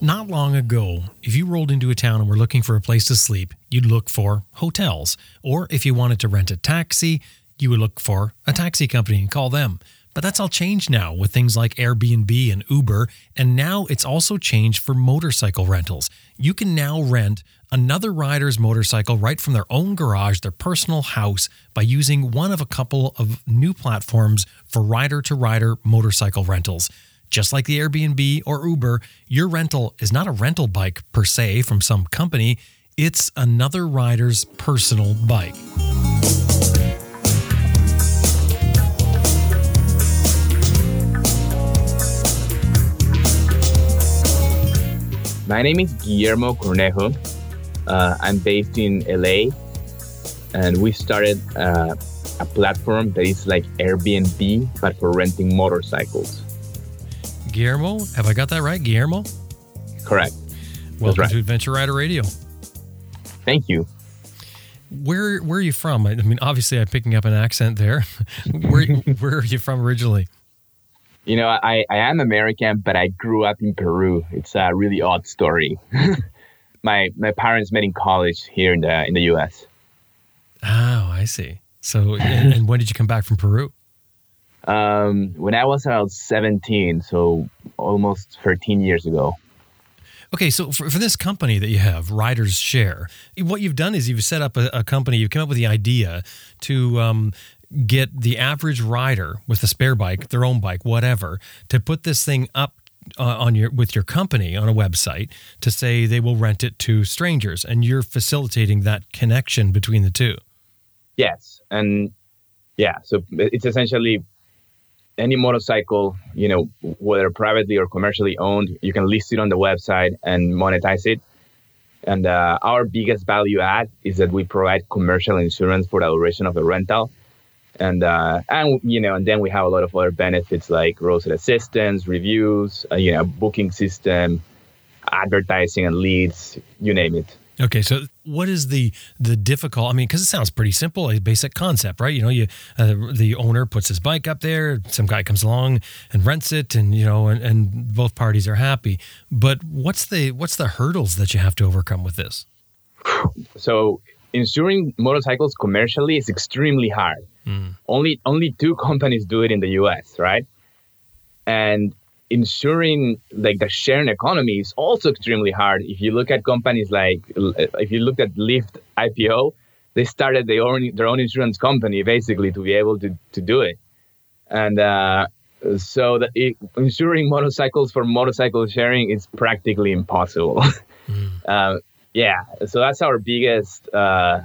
Not long ago, if you rolled into a town and were looking for a place to sleep, you'd look for hotels. Or if you wanted to rent a taxi, you would look for a taxi company and call them. But that's all changed now with things like Airbnb and Uber. And now it's also changed for motorcycle rentals. You can now rent another rider's motorcycle right from their own garage, their personal house, by using one of a couple of new platforms for rider-to-rider motorcycle rentals. Just like the Airbnb or Uber, your rental is not a rental bike per se from some company. It's another rider's personal bike. My name is Guillermo Cornejo. Uh, I'm based in L A, and we started uh, a platform that is like Airbnb, but for renting motorcycles. Guillermo, have I got that right? Guillermo? Correct. Welcome right. to Adventure Rider Radio. Thank you. Where where are you from? I mean, obviously I'm picking up an accent there. where where are you from originally? You know, I, I am American, but I grew up in Peru. It's a really odd story. my my parents met in college here in the in the U S. Oh, I see. So and, and when did you come back from Peru? Um, when I was about seventeen, so almost thirteen years ago. Okay, so for, for this company that you have, Riders Share, what you've done is you've set up a, a company, you've come up with the idea to um, get the average rider with a spare bike, their own bike, whatever, to put this thing up uh, on your with your company on a website to say they will rent it to strangers, and you're facilitating that connection between the two. Yes, and yeah, so it's essentially any motorcycle, you know, whether privately or commercially owned, you can list it on the website and monetize it. And uh, our biggest value add is that we provide commercial insurance for the duration of the rental. And, uh, and you know, and then we have a lot of other benefits like roadside assistance, reviews, uh, you know, booking system, advertising and leads, you name it. Okay, so what is the the difficult? I mean, because it sounds pretty simple, a basic concept, right? You know, you uh, the owner puts his bike up there, some guy comes along and rents it, and you know, and, and both parties are happy. But what's the what's the hurdles that you have to overcome with this? So insuring motorcycles commercially is extremely hard. Mm. Only only two companies do it in the U S, right? And insuring like the sharing economy is also extremely hard. If you look at companies like, if you looked at Lyft I P O, they started their own, their own insurance company basically to be able to, to do it. And uh, so the, it, insuring motorcycles for motorcycle sharing is practically impossible. Mm. uh, yeah, so that's our biggest uh,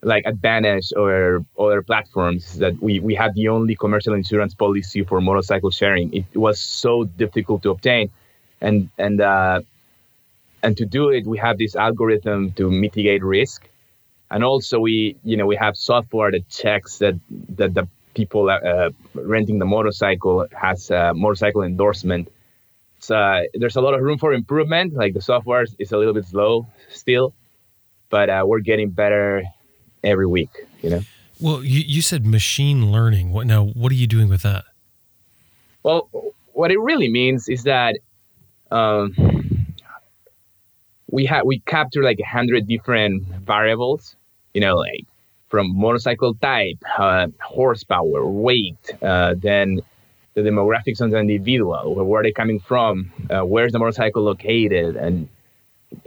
like advantage over other platforms, that we, we had the only commercial insurance policy for motorcycle sharing. It was so difficult to obtain. And and uh, and to do it, we have this algorithm to mitigate risk. And also we, you know, we have software that checks that, that the people uh, renting the motorcycle has a motorcycle endorsement. So uh, there's a lot of room for improvement. Like the software is a little bit slow still, but uh, we're getting better every week, you know. Well, you, you said machine learning. What now? What are you doing with that? Well, what it really means is that um, we have we capture like a hundred different variables, you know, like from motorcycle type, uh, horsepower, weight, uh, then the demographics of the individual, where are they coming from, uh, where's the motorcycle located, and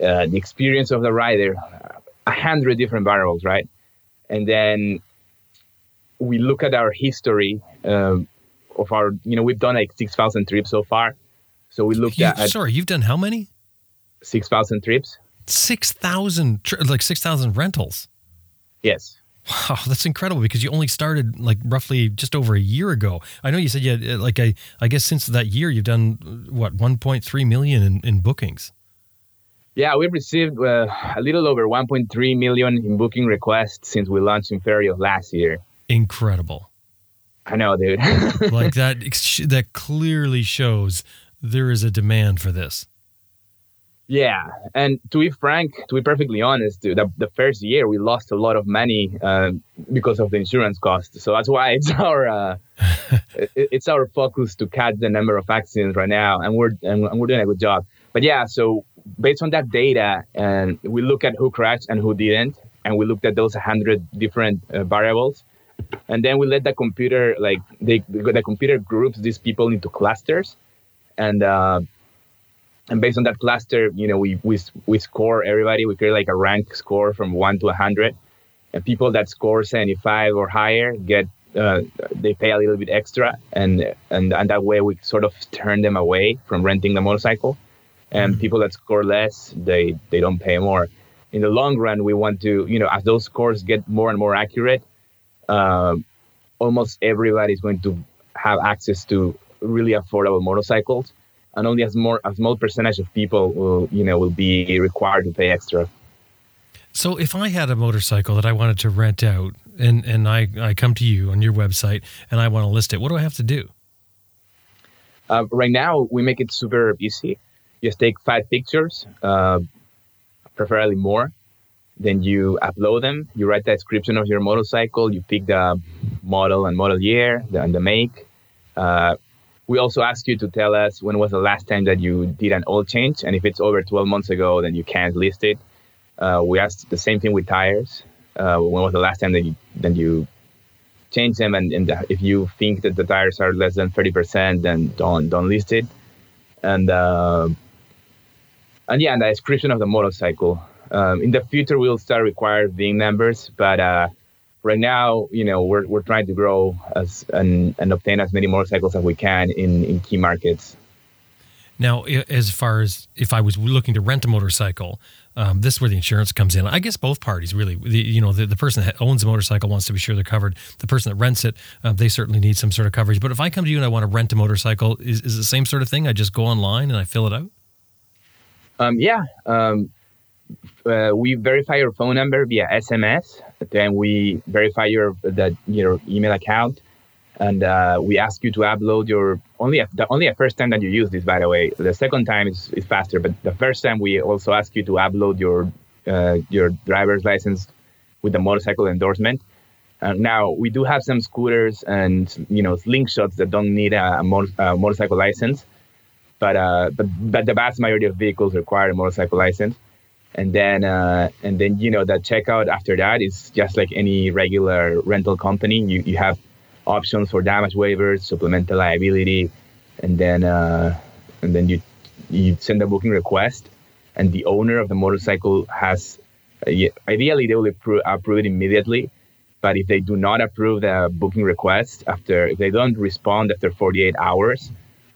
uh, the experience of the rider. A hundred different variables, right? And then we look at our history um, of our, you know, we've done like six thousand trips so far. So we looked you, at... Sorry, you've done how many? six thousand trips. six thousand, tri- like six thousand rentals? Yes. Wow, that's incredible, because you only started like roughly just over a year ago. I know you said, yeah, like I, I guess since that year you've done, what, one point three million in, in bookings? Yeah, we've received uh, a little over one point three million in booking requests since we launched in February of last year. Incredible. I know, dude. Like that, that clearly shows there is a demand for this. Yeah. And to be frank, to be perfectly honest, dude, the, the first year we lost a lot of money uh, because of the insurance costs. So that's why it's our uh, it, it's our focus to cut the number of accidents right now. And we're and, and we're doing a good job. But yeah, so based on that data, and we look at who crashed and who didn't, and we looked at those one hundred different uh, variables, and then we let the computer, like they, the computer groups these people into clusters, and uh, and based on that cluster, you know, we we we score everybody. We create like a rank score from one to one hundred, and people that score seventy-five or higher get uh, they pay a little bit extra, and and and that way we sort of turn them away from renting the motorcycle. And people that score less, they, they don't pay more. In the long run, we want to, you know, as those scores get more and more accurate, uh, almost everybody is going to have access to really affordable motorcycles, and only as more a small percentage of people will, you know, will be required to pay extra. So if I had a motorcycle that I wanted to rent out, and and I, I come to you on your website and I want to list it, what do I have to do? Uh, right now, we make it super easy. Just take five pictures, uh, preferably more. Then you upload them. You write the description of your motorcycle. You pick the model and model year the, and the make. Uh, we also ask you to tell us when was the last time that you did an oil change. And if it's over twelve months ago, then you can't list it. Uh, we ask the same thing with tires. Uh, when was the last time that you, that you changed them? And, and the, if you think that the tires are less than thirty percent, then don't don't list it. And uh, And yeah, and the description of the motorcycle. Um, in the future, we'll start requiring V I N numbers, but uh, right now, you know, we're we're trying to grow as and, and obtain as many motorcycles as we can in, in key markets. Now, as far as if I was looking to rent a motorcycle, um, this is where the insurance comes in. I guess both parties really, the, you know, the, the person that owns the motorcycle wants to be sure they're covered. The person that rents it, uh, they certainly need some sort of coverage. But if I come to you and I want to rent a motorcycle, is, is it the same sort of thing? I just go online and I fill it out? Um, yeah. Um, uh, we verify your phone number via S M S. Then we verify your the, your email account. And uh, we ask you to upload your only a, the only a first time that you use this, by the way. The second time is, is faster, but the first time we also ask you to upload your uh, your driver's license with the motorcycle endorsement. Uh, now we do have some scooters and you know slingshots that don't need a, a, motor, a motorcycle license, but uh but, but the vast majority of vehicles require a motorcycle license. And then uh, and then you know the checkout after that is just like any regular rental company. You you have options for damage waivers, supplemental liability, and then uh, and then you you send a booking request, and the owner of the motorcycle has uh, ideally they will approve, approve it immediately, but if they do not approve the booking request after if they don't respond after forty-eight hours,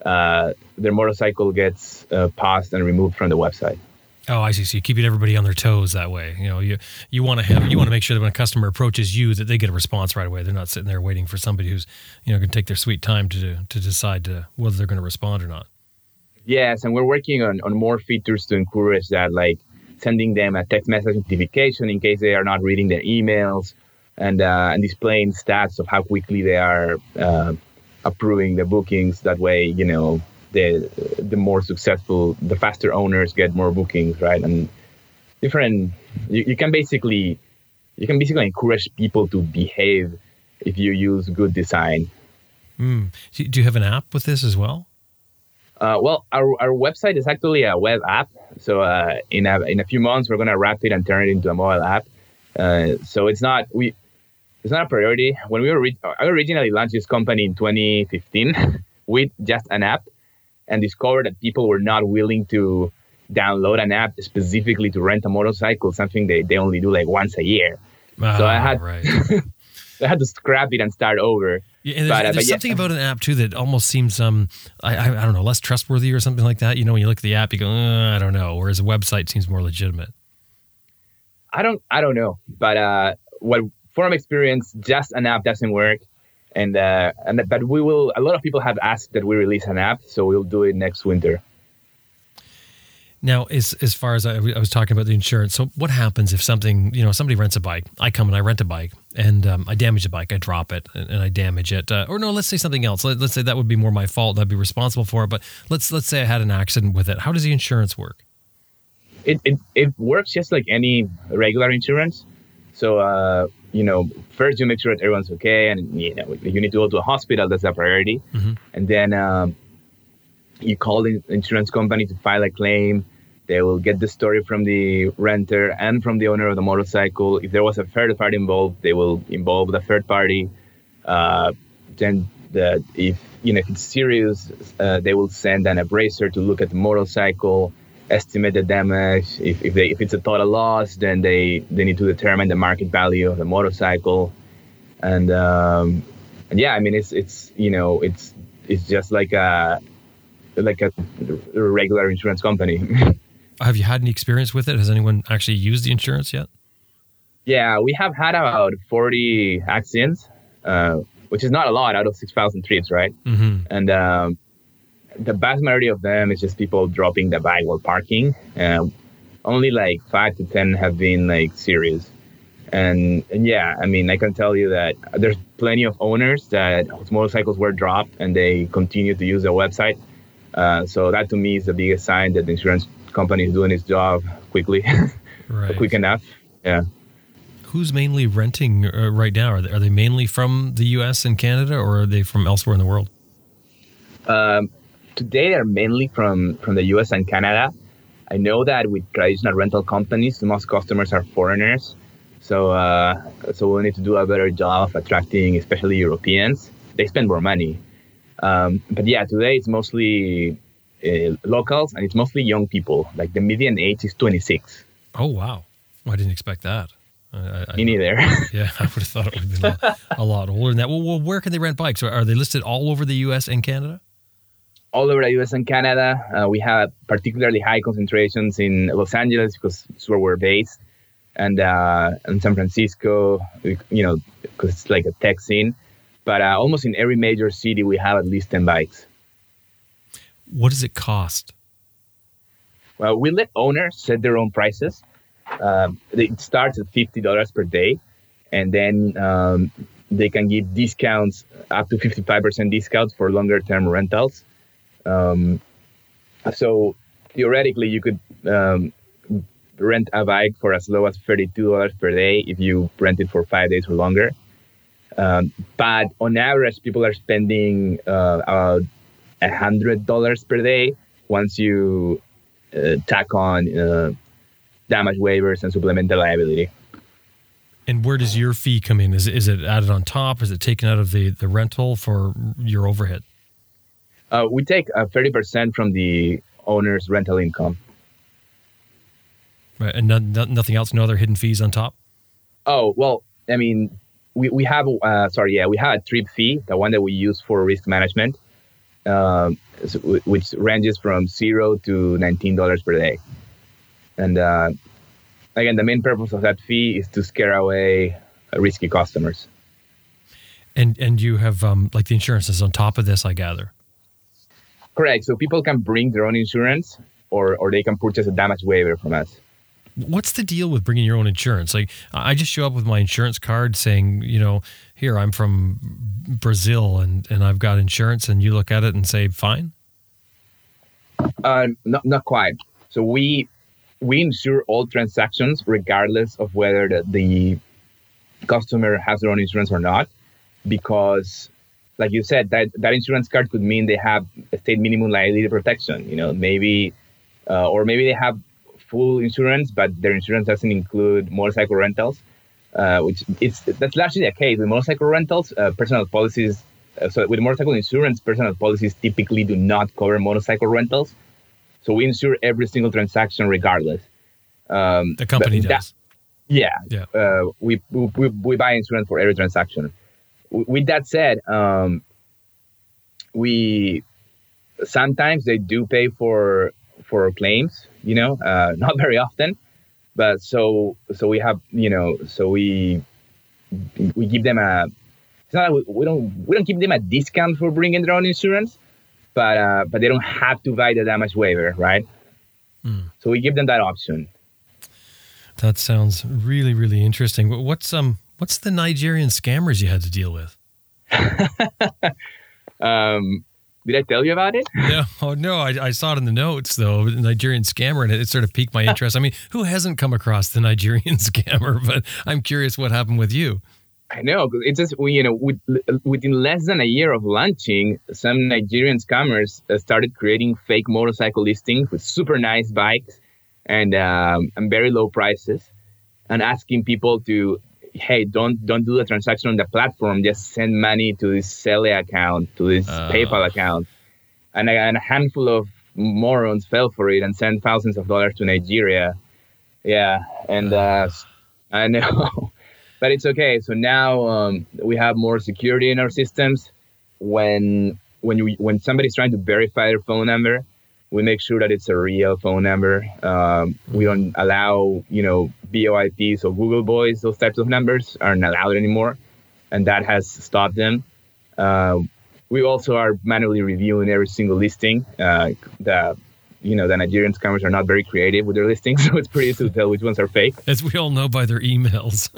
uh, their motorcycle gets uh, paused and removed from the website. Oh, I see. So you're keeping everybody on their toes that way. You know, you you want to have you want to make sure that when a customer approaches you, that they get a response right away. They're not sitting there waiting for somebody who's you know going to take their sweet time to to decide to, whether they're going to respond or not. Yes, and we're working on, on more features to encourage that, like sending them a text message notification in case they are not reading their emails, and uh, and displaying stats of how quickly they are uh, approving the bookings. That way, you know. The, the more successful, the faster owners get more bookings, right? And different, you, you can basically, you can basically encourage people to behave if you use good design. Mm. Do you have an app with this as well? Uh, well, our our website is actually a web app. So uh, in a in a few months, we're gonna wrap it and turn it into a mobile app. Uh, so it's not we, it's not a priority. When we were re- I originally launched this company in twenty fifteen with just an app. And discovered that people were not willing to download an app specifically to rent a motorcycle, something they, they only do like once a year. Oh, so I had right. I had to scrap it and start over. Yeah, and there's, but, there's uh, but something yeah. about an app too that almost seems um I, I I don't know less trustworthy or something like that. You know, when you look at the app, you go uh, I don't know. Whereas a website seems more legitimate. I don't I don't know, but uh, what from experience, just an app doesn't work. And uh, and but we will. A lot of people have asked that we release an app, so we'll do it next winter. Now, as as far as I, I was talking about the insurance, so what happens if something, you know, somebody rents a bike? I come and I rent a bike, and um, I damage the bike, I drop it, and, and I damage it. Uh, or no, let's say something else. Let, let's say that would be more my fault. I'd be responsible for it. But let's let's say I had an accident with it. How does the insurance work? It it, it works just like any regular insurance. So. Uh, You know, first you make sure that everyone's okay, and you know you need to go to a hospital. That's a priority. Mm-hmm. And then um, you call the insurance company to file a claim. They will get the story from the renter and from the owner of the motorcycle. If there was a third party involved, they will involve the third party. Uh, then, the, if you know if it's serious, uh, they will send an appraiser to look at the motorcycle, estimate the damage. If if, they, if it's a total loss, then they, they need to determine the market value of the motorcycle, and um, and yeah, I mean it's it's you know it's it's just like a like a regular insurance company. Have you had any experience with it? Has anyone actually used the insurance yet? Yeah, we have had about forty accidents, uh, which is not a lot out of six thousand trips, right? Mm-hmm. And um, the vast majority of them is just people dropping the bike while parking. Uh, only like five to ten have been like serious. And, and yeah, I mean, I can tell you that there's plenty of owners that whose motorcycles were dropped and they continue to use the website. Uh, so that to me is the biggest sign that the insurance company is doing its job quickly, right. quick enough. Yeah. Who's mainly renting uh, right now? Are they, are they mainly from the U S and Canada, or are they from elsewhere in the world? Um, Today, they're mainly from, from the U S and Canada. I know that with traditional rental companies, most customers are foreigners. So uh, so we'll need to do a better job of attracting, especially Europeans. They spend more money. Um, but yeah, today it's mostly uh, locals, and it's mostly young people. Like the median age is twenty-six. Oh, wow. Well, I didn't expect that. I, I, Me neither. Yeah, I would have thought it would have been a, a lot older than that. Well, well, where can they rent bikes? Are they listed all over the U S and Canada? All over the U S and Canada. Uh, we have particularly high concentrations in Los Angeles because it's where we're based, and uh, in San Francisco, you know, because it's like a tech scene. But uh, almost in every major city, we have at least ten bikes. What does it cost? Well, we let owners set their own prices. Um, it starts at fifty dollars per day, and then um, they can give discounts up to fifty-five percent discounts for longer-term rentals. Um, so theoretically, you could um, rent a bike for as low as thirty-two dollars per day if you rent it for five days or longer. Um, but on average, people are spending uh, about one hundred dollars per day once you uh, tack on uh, damage waivers and supplemental liability. And where does your fee come in? Is, is it added on top? Is it taken out of the, the rental for your overhead? Uh, we take uh, thirty percent from the owner's rental income. Right, and no, no, nothing else? No other hidden fees on top? Oh, well, I mean... We we have uh, sorry yeah we have a trip fee, the one that we use for risk management, um, which ranges from zero to nineteen dollars per day, and uh, again the main purpose of that fee is to scare away risky customers. And and you have um, like the insurance is on top of this, I gather. Correct. So people can bring their own insurance, or or they can purchase a damage waiver from us. What's the deal with bringing your own insurance? Like, I just show up with my insurance card saying, you know, here, I'm from Brazil and, and I've got insurance, and you look at it and say, fine? Uh, not, not quite. So we we insure all transactions regardless of whether the, the customer has their own insurance or not, because, like you said, that, that insurance card could mean they have a state minimum liability protection, you know, maybe, uh, or maybe they have full insurance, but their insurance doesn't include motorcycle rentals, uh, which it's that's largely the case with motorcycle rentals. Uh, personal policies, uh, so with motorcycle insurance, personal policies typically do not cover motorcycle rentals. So we insure every single transaction, regardless. Um, the company does. That, yeah, yeah. Uh, we, we we buy insurance for every transaction. With that said, um, we sometimes they do pay for for claims. You know, uh, not very often, but so so we have, you know, so we we give them a. It's not like we, we don't we don't give them a discount for bringing their own insurance, but uh, but they don't have to buy the damage waiver, right? Mm. So we give them that option. That sounds really really interesting. What's um what's the Nigerian scammers you had to deal with? um. Did I tell you about it? No, oh, no. I, I saw it in the notes, though, Nigerian scammer, and it, it sort of piqued my interest. I mean, who hasn't come across the Nigerian scammer? But I'm curious what happened with you. I know. It's just, you know, with, within less than a year of launching, some Nigerian scammers started creating fake motorcycle listings with super nice bikes and um, and very low prices, and asking people to, hey, don't don't do the transaction on the platform. Just send money to this Sele account, to this uh. PayPal account. And a, and a handful of morons fell for it and sent thousands of dollars to Nigeria. Yeah, and uh, I know. But it's okay. So now um, we have more security in our systems. When when you when somebody's trying to verify their phone number, we make sure that it's a real phone number. Um, we don't allow, you know, B O I Ps or Google Boys. Those types of numbers aren't allowed anymore, and that has stopped them. Uh, we also are manually reviewing every single listing. Uh, the, you know, the Nigerian scammers are not very creative with their listings, so it's pretty easy to tell which ones are fake. As we all know by their emails.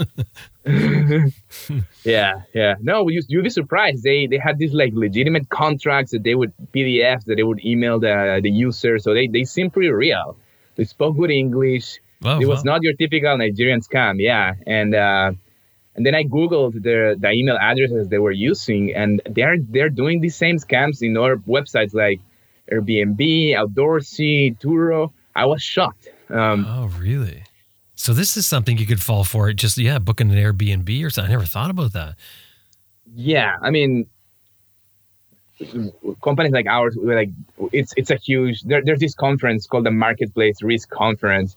yeah, yeah. No, you, you'd be surprised. They they had these like legitimate contracts that they would P D Fs that they would email the the user. So they, they seemed pretty real. They spoke good English. Oh, it was wow. Not your typical Nigerian scam. Yeah, and uh, and then I googled the the email addresses they were using, and they're they're doing these same scams in other websites like Airbnb, Outdoorsy, Turo. I was shocked. Um, oh, really? So this is something you could fall for. It just, yeah, booking an Airbnb or something. I never thought about that. Yeah. I mean, companies like ours, we're like, it's it's a huge, there, there's this conference called the Marketplace Risk Conference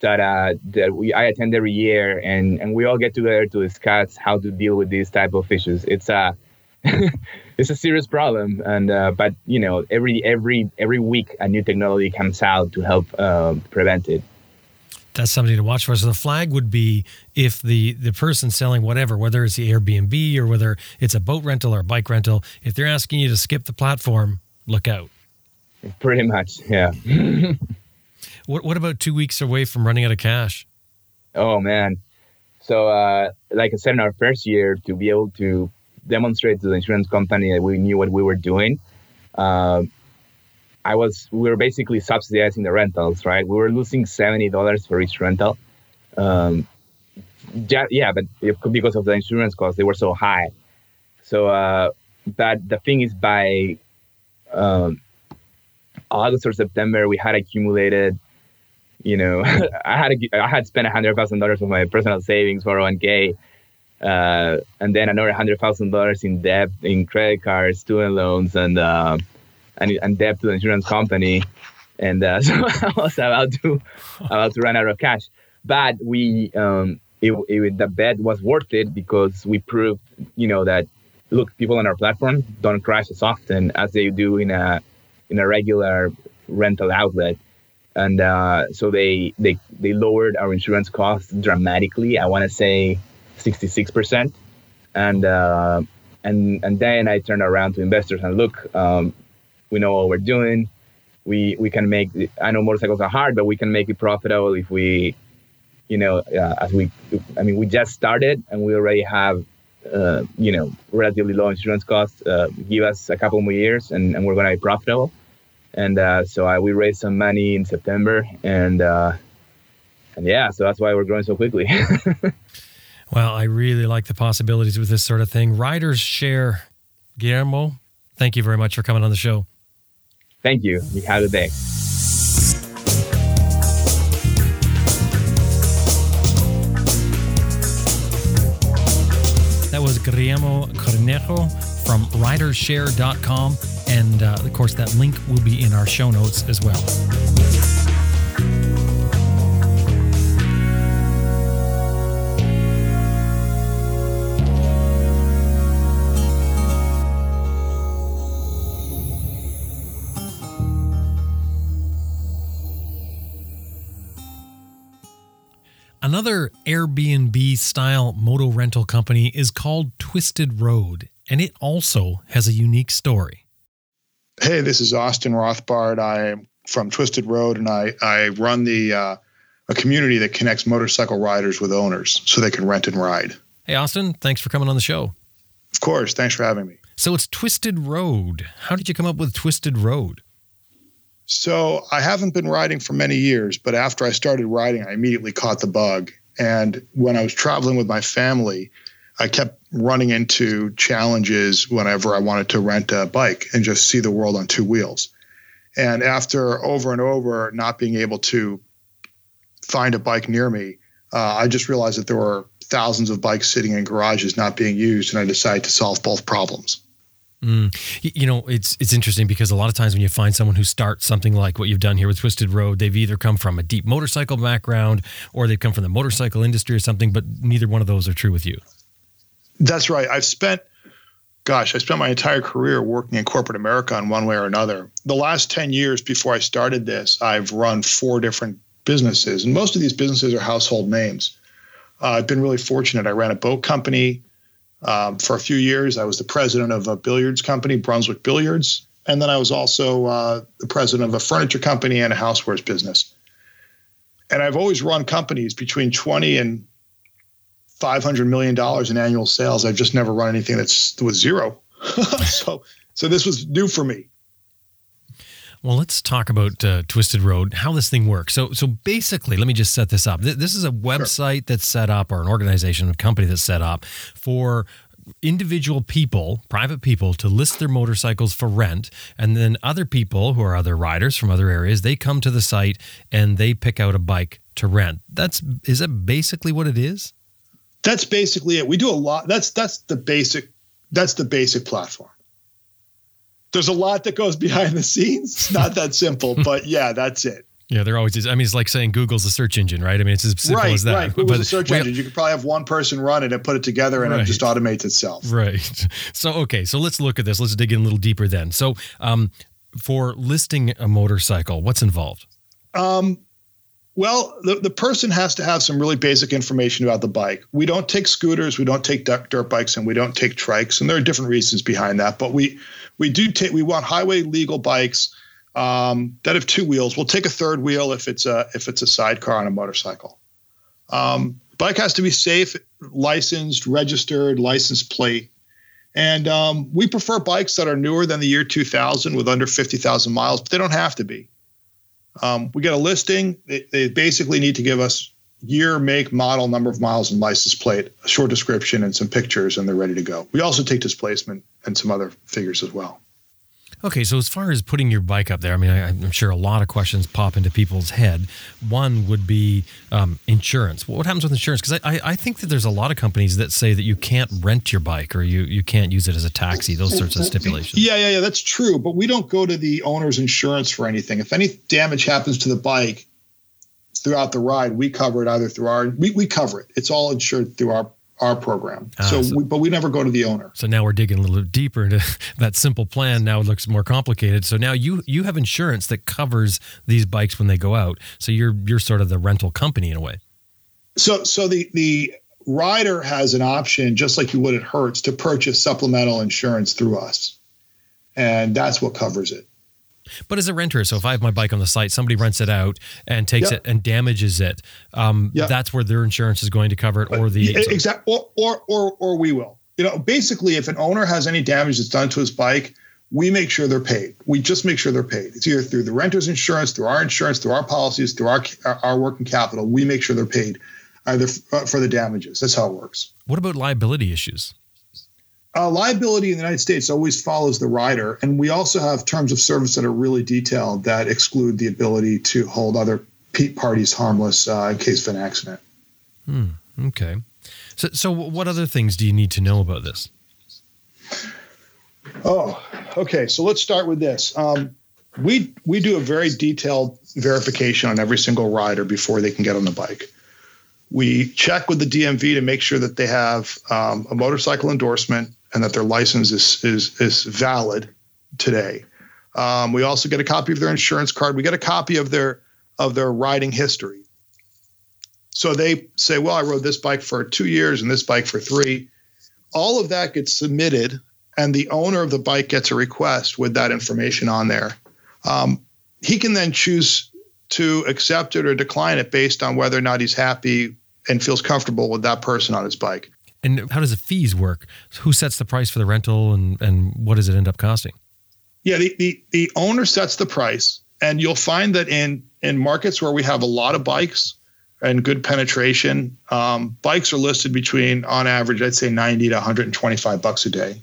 that uh, that we I attend every year, and, and we all get together to discuss how to deal with these type of issues. It's a it's a serious problem, and uh, but you know every every every week a new technology comes out to help uh, prevent it. That's something to watch for. So the flag would be if the, the person selling whatever, whether it's the Airbnb or whether it's a boat rental or a bike rental, if they're asking you to skip the platform, look out. Pretty much, yeah. What what about two weeks away from running out of cash? Oh, man. So uh, like I said, in our first year, to be able to demonstrate to the insurance company that we knew what we were doing, uh, I was we were basically subsidizing the rentals, right? We were losing seventy dollars for each rental. Um, yeah, but because of the insurance costs, they were so high. So uh, but the thing is, by um, August or September, we had accumulated You know, I had a, I had spent a hundred thousand dollars of my personal savings, four oh one k, uh, and then another hundred thousand dollars in debt, in credit cards, student loans, and uh, and and debt to the insurance company, and uh, so I was about to about to run out of cash. But we, um, it, it, the bet was worth it because we proved, you know, that look, people on our platform don't crash as often as they do in a in a regular rental outlet. And uh, so they, they they lowered our insurance costs dramatically. I want to say sixty-six percent. And uh, and and then I turned around to investors and look, um, we know what we're doing. We we can make. I know motorcycles are hard, but we can make it profitable if we, you know, uh, as we. I mean, we just started and we already have, uh, you know, relatively low insurance costs. Uh, give us a couple more years, and, and we're gonna be profitable. And uh, so I, we raised some money in September, and uh, and yeah, so that's why we're growing so quickly. Well, I really like the possibilities with this sort of thing. Riders Share. Guillermo, thank you very much for coming on the show. Thank you. You had a day. That was Guillermo Cornejo from riders share dot com. And, uh, of course, that link will be in our show notes as well. Another Airbnb-style moto rental company is called Twisted Road, and it also has a unique story. Hey, this is Austin Rothbard. I'm from Twisted Road, and I, I run the uh, a community that connects motorcycle riders with owners so they can rent and ride. Hey, Austin, thanks for coming on the show. Of course. Thanks for having me. So it's Twisted Road. How did you come up with Twisted Road? So I haven't been riding for many years, but after I started riding, I immediately caught the bug. And when I was traveling with my family, I kept running into challenges whenever I wanted to rent a bike and just see the world on two wheels. And after over and over not being able to find a bike near me, uh, I just realized that there were thousands of bikes sitting in garages not being used, and I decided to solve both problems. Mm. You know, it's it's interesting because a lot of times when you find someone who starts something like what you've done here with Twisted Road, they've either come from a deep motorcycle background or they've come from the motorcycle industry or something, but neither one of those are true with you. That's right. I've spent, gosh, I spent my entire career working in corporate America in one way or another. The last ten years before I started this, I've run four different businesses, and most of these businesses are household names. Uh, I've been really fortunate. I ran a boat company um, for a few years. I was the president of a billiards company, Brunswick Billiards, and then I was also uh, the president of a furniture company and a housewares business. And I've always run companies between twenty and five hundred million dollars in annual sales. I've just never run anything that's with zero. so, so this was new for me. Well, let's talk about uh, Twisted Road, how this thing works. So, so basically, let me just set this up. Th- this is a website sure. that's set up, or an organization, a company that's set up for individual people, private people, to list their motorcycles for rent. And then other people who are other riders from other areas, they come to the site and they pick out a bike to rent. That's, is that basically what it is? That's basically it. We do a lot. That's that's the basic. That's the basic platform. there's a lot that goes behind the scenes. It's not that simple, but yeah, that's it. Yeah, there always is. I mean, it's like saying Google's a search engine, right? I mean, it's as simple right, as that. Right, Google's but, a search well, engine. You could probably have one person run it and put it together and right. it just automates itself. Right. So, okay. So let's look at this. Let's dig in a little deeper then. So um, for listing a motorcycle, what's involved? Um, well, the, the person has to have some really basic information about the bike. We don't take scooters. We don't take dirt bikes, and we don't take trikes. And there are different reasons behind that. But we, we do take, we want highway legal bikes Um, that have two wheels. We'll take a third wheel if it's a if it's a sidecar on a motorcycle. Um, bike has to be safe, licensed, registered, license plate, and um, we prefer bikes that are newer than the year two thousand with under fifty thousand miles, but they don't have to be. Um, we get a listing. They, they basically need to give us year, make, model, number of miles, and license plate, a short description, and some pictures, and they're ready to go. We also take displacement and some other figures as well. Okay, so as far as putting your bike up there, I mean, I, I'm sure a lot of questions pop into people's head. One would be um, insurance. What happens with insurance? Because I, I, I think that there's a lot of companies that say that you can't rent your bike or you, you can't use it as a taxi, those sorts of stipulations. Yeah, yeah, yeah, that's true. But we don't go to the owner's insurance for anything. If any damage happens to the bike throughout the ride, we cover it either through our – we we cover it. It's all insured through our our program. Ah, so, so we, but we never go to the owner. So now we're digging a little deeper into that simple plan. Now it looks more complicated. So now you, you have insurance that covers these bikes when they go out. So you're, you're sort of the rental company in a way. So, so the, the rider has an option, just like you would at Hertz, to purchase supplemental insurance through us. And that's what covers it. But as a renter, so if I have my bike on the site, somebody rents it out and takes yep. it and damages it. Um, yep. That's where their insurance is going to cover it, or the exactly, or, or or or we will. You know, basically, if an owner has any damage that's done to his bike, we make sure they're paid. We just make sure they're paid. It's either through the renter's insurance, through our insurance, through our policies, through our our working capital. We make sure they're paid either for the damages. That's how it works. What about liability issues? Uh, liability in the United States always follows the rider, and we also have terms of service that are really detailed that exclude the ability to hold other parties harmless uh, in case of an accident. Hmm. Okay. So, so what other things do you need to know about this? Oh, okay. So let's start with this. Um, we we do a very detailed verification on every single rider before they can get on the bike. We check with the D M V to make sure that they have um, a motorcycle endorsement and that their license is is, is valid today. Um, we also get a copy of their insurance card. We get a copy of their of their riding history. So they say, well, I rode this bike for two years and this bike for three. All of that gets submitted, and the owner of the bike gets a request with that information on there. Um, he can then choose to accept it or decline it based on whether or not he's happy and feels comfortable with that person on his bike. And how does the fees work? Who sets the price for the rental, and, and what does it end up costing? Yeah, the, the, the owner sets the price, and you'll find that in, in markets where we have a lot of bikes and good penetration, um, bikes are listed between, on average, I'd say ninety to one twenty-five bucks a day.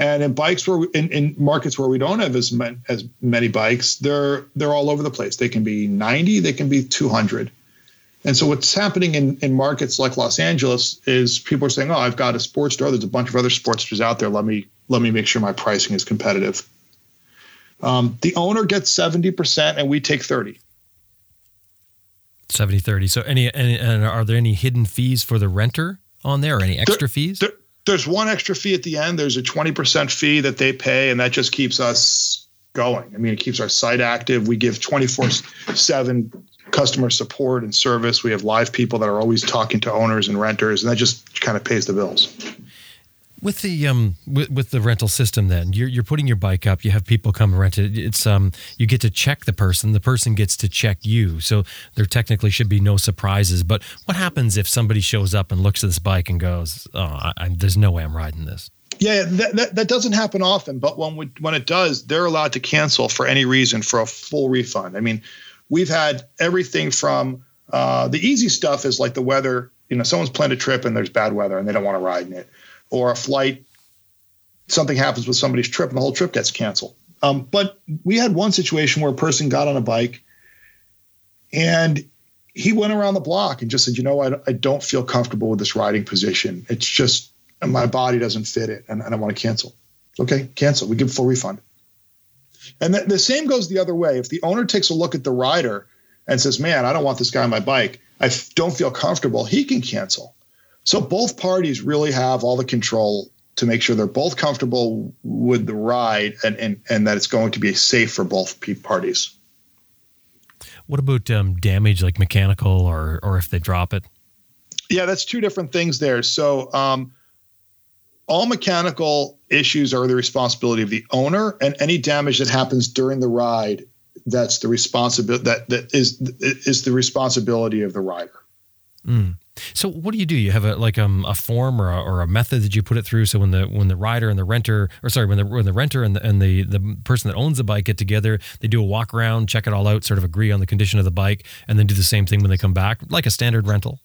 And in bikes where we, in, in markets where we don't have as many, as many bikes, they're they're all over the place. They can be ninety, they can be two hundred. And so what's happening in, in markets like Los Angeles is people are saying, "Oh, I've got a sports store. There's a bunch of other sports stores out there. Let me let me make sure my pricing is competitive." Um, the owner gets seventy percent, and we take thirty. seventy thirty. So any, any and are there any hidden fees for the renter on there, or any extra there, fees? There, There's one extra fee at the end. There's a twenty percent fee that they pay, and that just keeps us going. I mean, it keeps our site active. We give twenty-four seven customer support and service. We have live people that are always talking to owners and renters, and that just kind of pays the bills. With the um with, with the rental system, then you're you're putting your bike up. You have people come and rent it. It's um you get to check the person. The person gets to check you. So there technically should be no surprises. But what happens if somebody shows up and looks at this bike and goes, "Oh, I, I, there's no way I'm riding this"? Yeah, that, that that doesn't happen often. But when we, when it does, they're allowed to cancel for any reason for a full refund. I mean, we've had everything from uh, the easy stuff is like the weather. You know, someone's planned a trip and there's bad weather and they don't want to ride in it. Or a flight, something happens with somebody's trip and the whole trip gets canceled. Um, but we had one situation where a person got on a bike and he went around the block and just said, you know, I, I don't feel comfortable with this riding position. It's just my body doesn't fit it, and, and I want to cancel. Okay, cancel. We give full refund. And the, the same goes the other way. If the owner takes a look at the rider and says, man, I don't want this guy on my bike, I don't feel comfortable, he can cancel. So both parties really have all the control to make sure they're both comfortable with the ride and, and, and that it's going to be safe for both parties. What about um, damage, like mechanical or or if they drop it? Yeah, that's two different things there. So um, all mechanical issues are the responsibility of the owner, and any damage that happens during the ride, that's the responsibility that that is is the responsibility of the rider. Mm. So what do you do? You have a like um, a form or a, or a method that you put it through. So when the when the rider and the renter, or sorry, when the when the renter and the, and the the person that owns the bike get together, they do a walk around, check it all out, sort of agree on the condition of the bike, and then do the same thing when they come back, like a standard rental.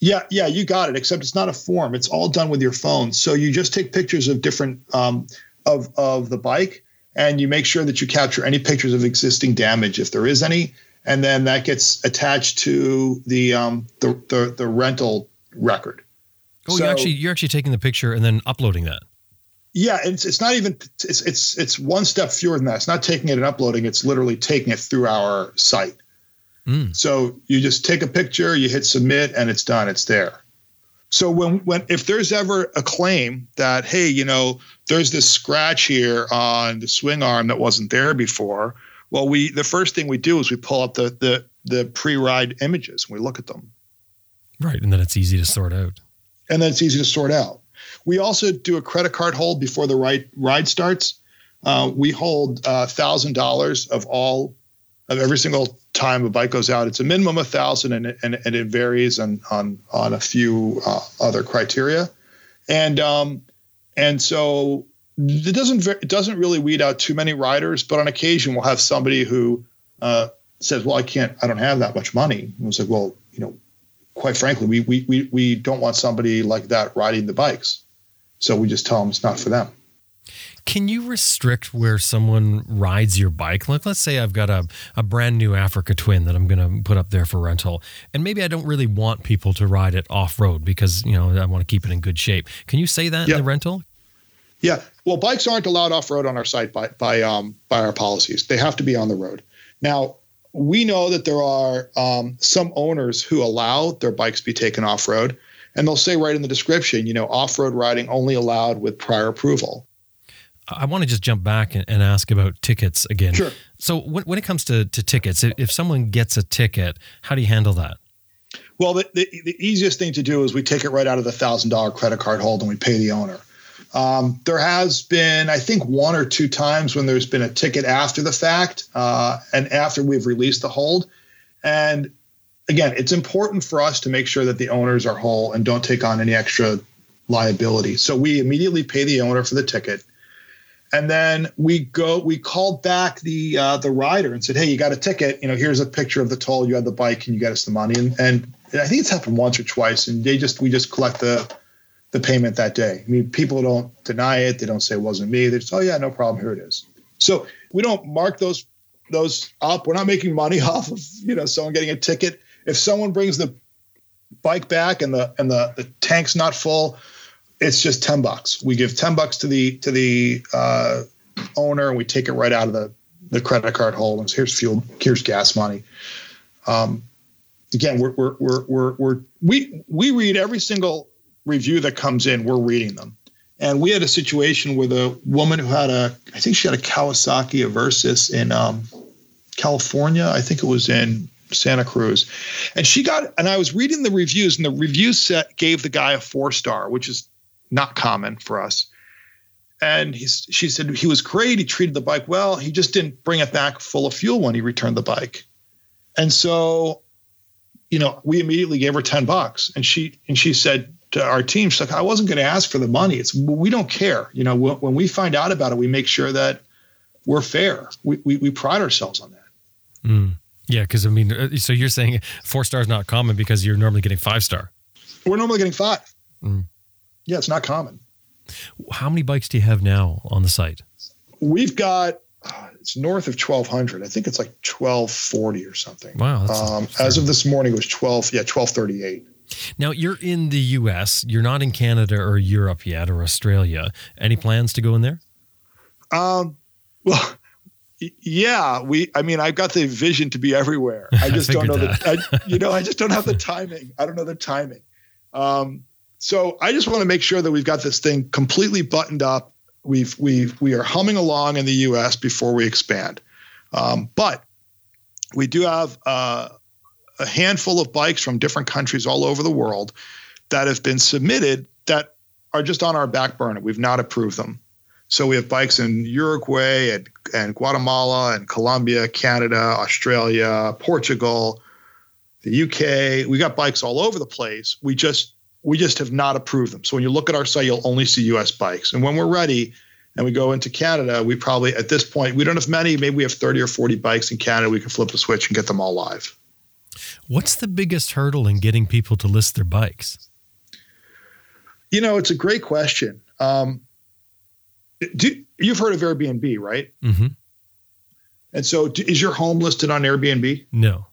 Yeah, yeah, you got it. Except it's not a form; it's all done with your phone. So you just take pictures of different um, of of the bike, and you make sure that you capture any pictures of existing damage if there is any. And then that gets attached to the um, the, the the rental record. Oh, so, you're actually you're actually taking the picture and then uploading that. Yeah, it's it's not even it's it's it's one step fewer than that. It's not taking it and uploading. It's literally taking it through our site. Mm. So you just take a picture, you hit submit, and it's done. It's there. So when when if there's ever a claim that, hey, you know, there's this scratch here on the swing arm that wasn't there before. Well, we the first thing we do is we pull up the the the pre-ride images and we look at them. Right, and then it's easy to sort out. And then it's easy to sort out. We also do a credit card hold before the ride, ride starts. Uh, we hold uh, one thousand dollars of all of every single time a bike goes out. It's a minimum of one thousand dollars and, and and it varies on on on a few uh, other criteria. And um and so. It doesn't it doesn't really weed out too many riders, but on occasion we'll have somebody who uh, says, "Well, I can't, I don't have that much money." And it's like, "Well, you know, quite frankly, we we we we don't want somebody like that riding the bikes, so we just tell them it's not for them." Can you restrict where someone rides your bike? Like, let's say I've got a, a brand new Africa Twin that I'm going to put up there for rental, and maybe I don't really want people to ride it off road because you know I want to keep it in good shape. Can you say that yep. in the rental? Yeah. Well, bikes aren't allowed off-road on our site by by, um, by our policies. They have to be on the road. Now, we know that there are um, some owners who allow their bikes to be taken off-road, and they'll say right in the description, you know, off-road riding only allowed with prior approval. I want to just jump back and ask about tickets again. Sure. So when, when it comes to, to tickets, if someone gets a ticket, how do you handle that? Well, the, the, the easiest thing to do is we take it right out of the one thousand dollars credit card hold and we pay the owner. Um, there has been, I think, one or two times when there's been a ticket after the fact uh, and after we've released the hold. And again, it's important for us to make sure that the owners are whole and don't take on any extra liability. So we immediately pay the owner for the ticket. And then we go, we called back the uh, the rider and said, "Hey, you got a ticket. You know, here's a picture of the toll. You had the bike and you got us the money." And, and I think it's happened once or twice. And they just, we just collect the the payment that day. I mean, people don't deny it. They don't say it wasn't me. They just, "Oh yeah, no problem. Here it is." So we don't mark those, those up. We're not making money off of, you know, someone getting a ticket. If someone brings the bike back and the, and the, the tank's not full, it's just ten bucks. We give ten bucks to the, to the, uh, owner, and we take it right out of the, the credit card hold and say, "Here's fuel, here's gas money." Um, again, we're, we're, we're, we're, we're we, we read every single review that comes in. We're reading them. And we had a situation with a woman who had a, I think she had a Kawasaki Versys in um, California. I think it was in Santa Cruz. And she got, and I was reading the reviews, and the review set gave the guy a four star, which is not common for us. And he, she said, "He was great. He treated the bike well. He just didn't bring it back full of fuel when he returned the bike." And so, you know, we immediately gave her ten bucks, and she, and she said, to our team, she's like, "I wasn't going to ask for the money. It's, we don't care. You know, when, when we find out about it, we make sure that we're fair. We we, we pride ourselves on that." Mm. Yeah, because I mean, so you're saying four star is not common because you're normally getting five star. We're normally getting five. Mm. Yeah, it's not common. How many bikes do you have now on the site? We've got uh, it's north of twelve hundred. I think it's like twelve forty or something. Wow. Um, as of this morning, it was twelve. Yeah, twelve thirty eight. Now, you're in the U S, you're not in Canada or Europe yet, or Australia. Any plans to go in there? Um, well, Yeah, we. I mean, I've got the vision to be everywhere. I just I don't know that. the. I, you know, I just don't have the timing. I don't know the timing. Um, so I just want to make sure that we've got this thing completely buttoned up. We've we've we are humming along in the U S before we expand, um, but we do have uh, a handful of bikes from different countries all over the world that have been submitted that are just on our back burner. We've not approved them. So we have bikes in Uruguay and, and Guatemala and Colombia, Canada, Australia, Portugal, the U K. We got bikes all over the place. We just we just have not approved them. So when you look at our site, you'll only see U S bikes. And when we're ready and we go into Canada, we probably at this point, we don't have many. Maybe we have thirty or forty bikes in Canada. We can flip a switch and get them all live. What's the biggest hurdle in getting people to list their bikes? You know, it's a great question. Um, Do, you've heard of Airbnb, right? Mm-hmm. And so do, is your home listed on Airbnb? No.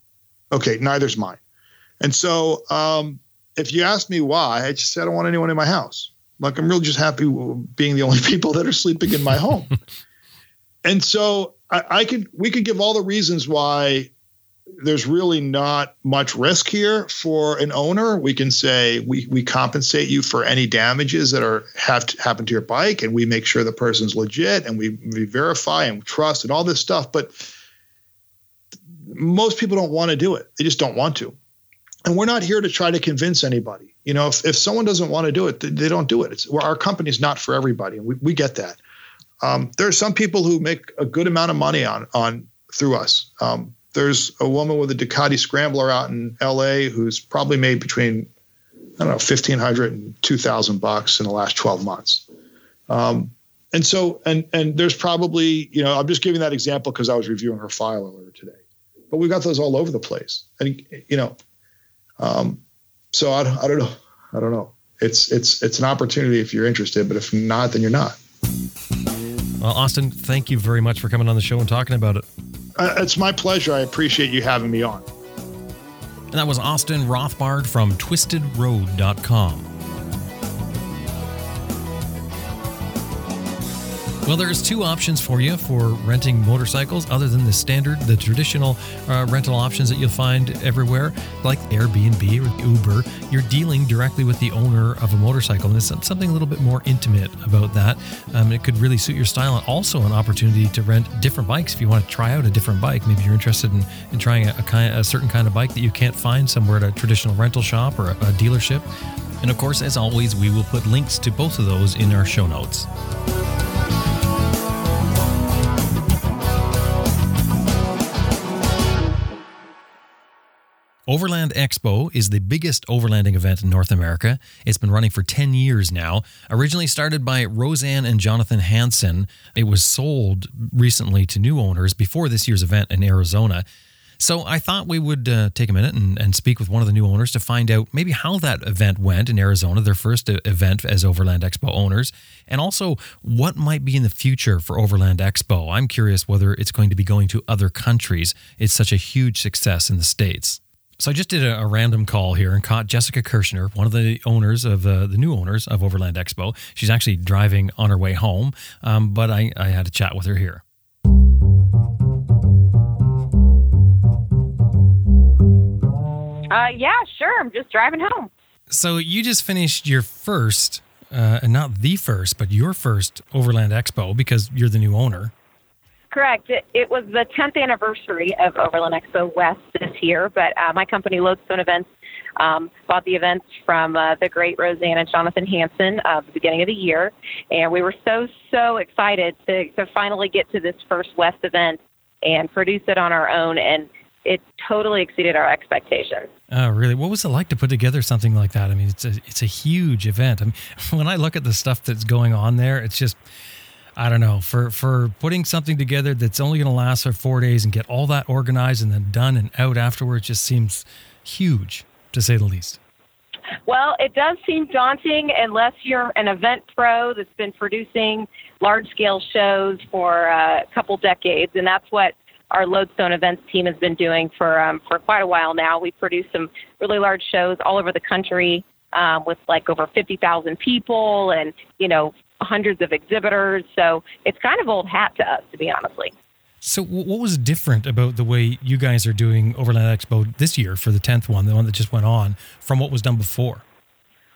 Okay, neither's mine. And so um, if you ask me why, I just said I don't want anyone in my house. Like, I'm really just happy being the only people that are sleeping in my home. And so I, I could we could give all the reasons why there's really not much risk here for an owner. We can say we, we compensate you for any damages that are have to happen to your bike, and we make sure the person's legit, and we, we verify and trust and all this stuff. But most people don't want to do it. They just don't want to. And we're not here to try to convince anybody. You know, if, if someone doesn't want to do it, they don't do it. It's, our company's not for everybody, and we, we get that. Um, there are some people who make a good amount of money on on through us. Um, There's a woman with a Ducati Scrambler out in L A who's probably made between, I don't know, fifteen hundred and two thousand bucks in the last twelve months. Um, and so, and and there's probably, you know, I'm just giving that example because I was reviewing her file earlier today. But we've got those all over the place. And, you know, um, so I, I don't know. I don't know. It's, it's, it's an opportunity if you're interested, but if not, then you're not. Well, Austin, thank you very much for coming on the show and talking about it. Uh, it's my pleasure. I appreciate you having me on. And that was Austin Rothbard from twisted road dot com. Well, there's two options for you for renting motorcycles other than the standard, the traditional uh, rental options that you'll find everywhere, like Airbnb or Uber. You're dealing directly with the owner of a motorcycle, and it's something a little bit more intimate about that. Um, it could really suit your style, and also an opportunity to rent different bikes if you want to try out a different bike. Maybe you're interested in, in trying a, a, kind, a certain kind of bike that you can't find somewhere at a traditional rental shop or a, a dealership. And of course, as always, we will put links to both of those in our show notes. Overland Expo is the biggest overlanding event in North America. It's been running for ten years now. Originally started by Roseanne and Jonathan Hansen, it was sold recently to new owners before this year's event in Arizona. So I thought we would uh, take a minute and, and speak with one of the new owners to find out maybe how that event went in Arizona, their first event as Overland Expo owners, and also what might be in the future for Overland Expo. I'm curious whether it's going to be going to other countries. It's such a huge success in the States. So I just did a, a random call here and caught Jessica Kirschner, one of the owners of uh, the new owners of Overland Expo. She's actually driving on her way home, um, but I, I had a chat with her here. Uh, yeah, sure. I'm just driving home. So you just finished your first, uh, and not the first, but your first Overland Expo because you're the new owner. Correct. It, it was the tenth anniversary of Overland Expo West this year, but uh, my company, Lodestone Events, um, bought the events from uh, the great Roseanne and Jonathan Hansen uh, at the beginning of the year, and we were so, so excited to, to finally get to this first West event and produce it on our own, and it totally exceeded our expectations. Oh, really? What was it like to put together something like that? I mean, it's a, it's a huge event. I mean, when I look at the stuff that's going on there, it's just... I don't know, for, for putting something together that's only going to last for four days and get all that organized and then done and out afterwards just seems huge, to say the least. Well, it does seem daunting unless you're an event pro that's been producing large-scale shows for a couple decades, and that's what our Lodestone Events team has been doing for um, for quite a while now. We produce some really large shows all over the country um, with like over fifty thousand people and, you know, hundreds of exhibitors. So it's kind of old hat to us, to be honestly. So what was different about the way you guys are doing Overland Expo this year for the tenth one, the one that just went on, from what was done before?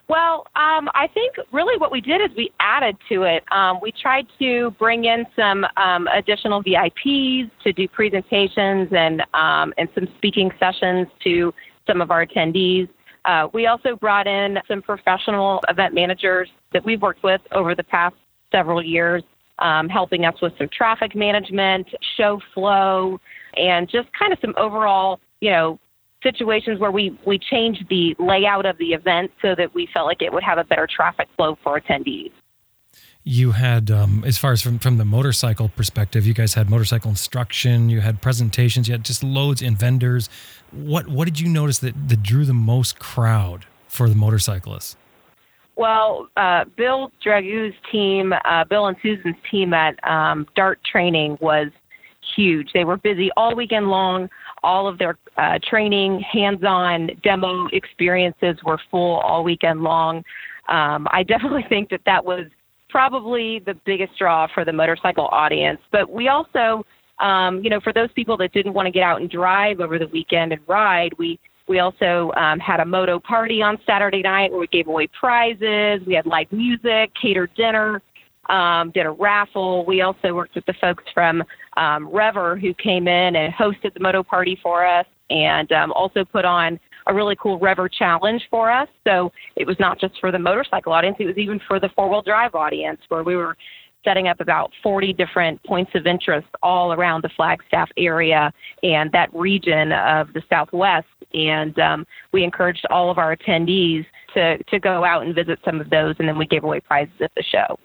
Well, um, I think really what we did is we added to it. Um, we tried to bring in some um, additional V I Ps to do presentations and um, and some speaking sessions to some of our attendees. Uh, we also brought in some professional event managers that we've worked with over the past several years, um, helping us with some traffic management, show flow, and just kind of some overall, you know, situations where we, we changed the layout of the event so that we felt like it would have a better traffic flow for attendees. You had, um, as far as from, from the motorcycle perspective, you guys had motorcycle instruction, you had presentations, you had just loads and vendors. What what did you notice that, that drew the most crowd for the motorcyclists? Well, uh, Bill Dragoo's team, uh, Bill and Susan's team at um, Dart Training was huge. They were busy all weekend long. All of their uh, training, hands-on demo experiences were full all weekend long. Um, I definitely think that that was probably the biggest draw for the motorcycle audience. But we also, um, you know, for those people that didn't want to get out and drive over the weekend and ride, we, we also um, had a moto party on Saturday night where we gave away prizes. We had live music, catered dinner. Um, did a raffle. We also worked with the folks from um, Rever who came in and hosted the moto party for us and um, also put on a really cool Rever challenge for us. So it was not just for the motorcycle audience, it was even for the four-wheel drive audience where we were setting up about forty different points of interest all around the Flagstaff area and that region of the Southwest. And um, we encouraged all of our attendees to, to go out and visit some of those, and then we gave away prizes at the show.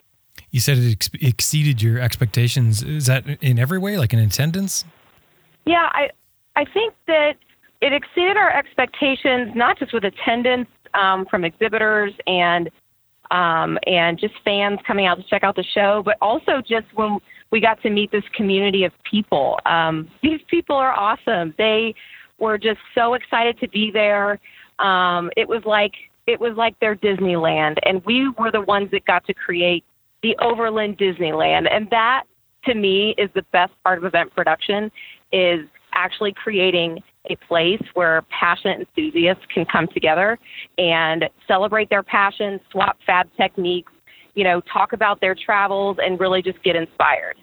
You said it ex- exceeded your expectations. Is that in every way, like in attendance? Yeah, I I think that it exceeded our expectations, not just with attendance um, from exhibitors and um, and just fans coming out to check out the show, but also just when we got to meet this community of people. Um, these people are awesome. They were just so excited to be there. Um, it was like it was like their Disneyland, and we were the ones that got to create the Overland Disneyland. And that, to me, is the best part of event production, is actually creating a place where passionate enthusiasts can come together and celebrate their passion, swap fab techniques, you know, talk about their travels, and really just get inspired.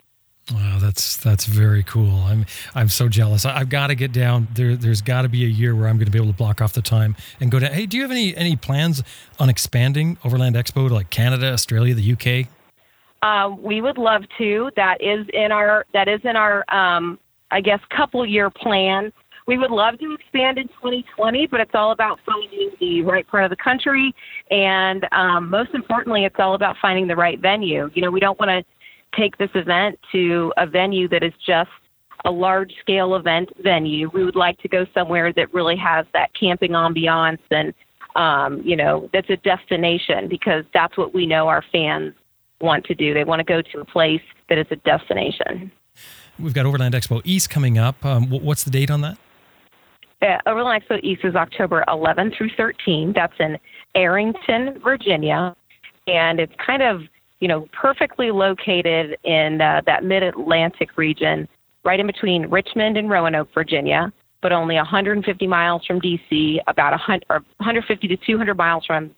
Wow, that's that's very cool. I'm I'm so jealous. I, I've got to get down. There, there's got to be a year where I'm going to be able to block off the time and go down. Hey, do you have any, any plans on expanding Overland Expo to like Canada, Australia, the U K? Uh, we would love to. That is in our, that is in our, um, I guess, couple year plan. We would love to expand in twenty twenty, but it's all about finding the right part of the country. And um, most importantly, it's all about finding the right venue. You know, we don't want to take this event to a venue that is just a large scale event venue. We would like to go somewhere that really has that camping ambiance and, um, you know, that's a destination, because that's what we know our fans want to do. They want to go to a place that is a destination. We've got Overland Expo East coming up. Um, what's the date on that? Uh, Overland Expo East is October eleventh through thirteenth. That's in Arrington, Virginia. And it's kind of, you know, perfectly located in uh, that mid-Atlantic region, right in between Richmond and Roanoke, Virginia, but only one hundred fifty miles from D C, about one hundred fifty to two hundred miles from,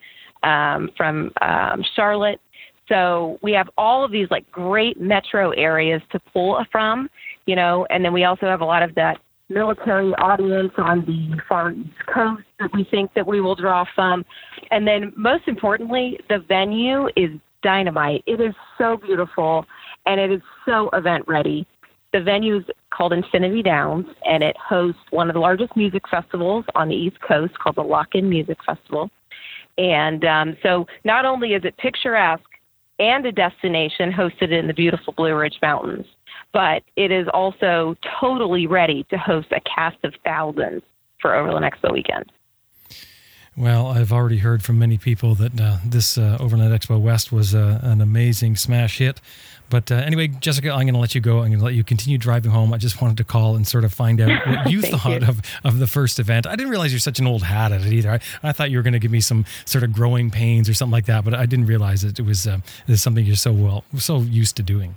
um, from um, Charlotte. So we have all of these like great metro areas to pull from, you know, and then we also have a lot of that military audience on the far east coast that we think that we will draw from. And then most importantly, the venue is dynamite. It is so beautiful and it is so event ready. The venue is called Infinity Downs, and it hosts one of the largest music festivals on the East Coast called the Lock-In Music Festival. And um, so not only is it picturesque and a destination hosted in the beautiful Blue Ridge Mountains, but it is also totally ready to host a cast of thousands for Overland Expo weekend. Well, I've already heard from many people that uh, this uh, Overland Expo West was uh, an amazing smash hit. But uh, anyway, Jessica, I'm going to let you go. I'm going to let you continue driving home. I just wanted to call and sort of find out what you thought you. Of, of the first event. I didn't realize you're such an old hat at it either. I, I thought you were going to give me some sort of growing pains or something like that, but I didn't realize it, it was uh, something you're so well so used to doing.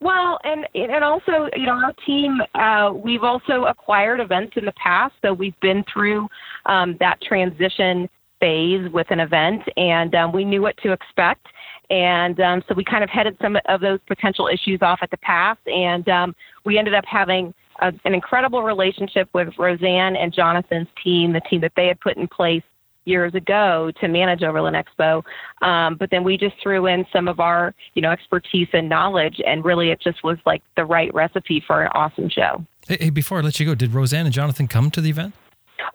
Well, Well, and and also, you know, our team, uh, we've also acquired events in the past. So we've been through um, that transition phase with an event, and um, we knew what to expect. And um, so we kind of headed some of those potential issues off at the pass. And um, we ended up having a, an incredible relationship with Roseanne and Jonathan's team, the team that they had put in place years ago to manage Overland Expo. Um, but then we just threw in some of our, you know, expertise and knowledge, and really it just was like the right recipe for an awesome show. Hey, hey before I let you go, did Roseanne and Jonathan come to the event?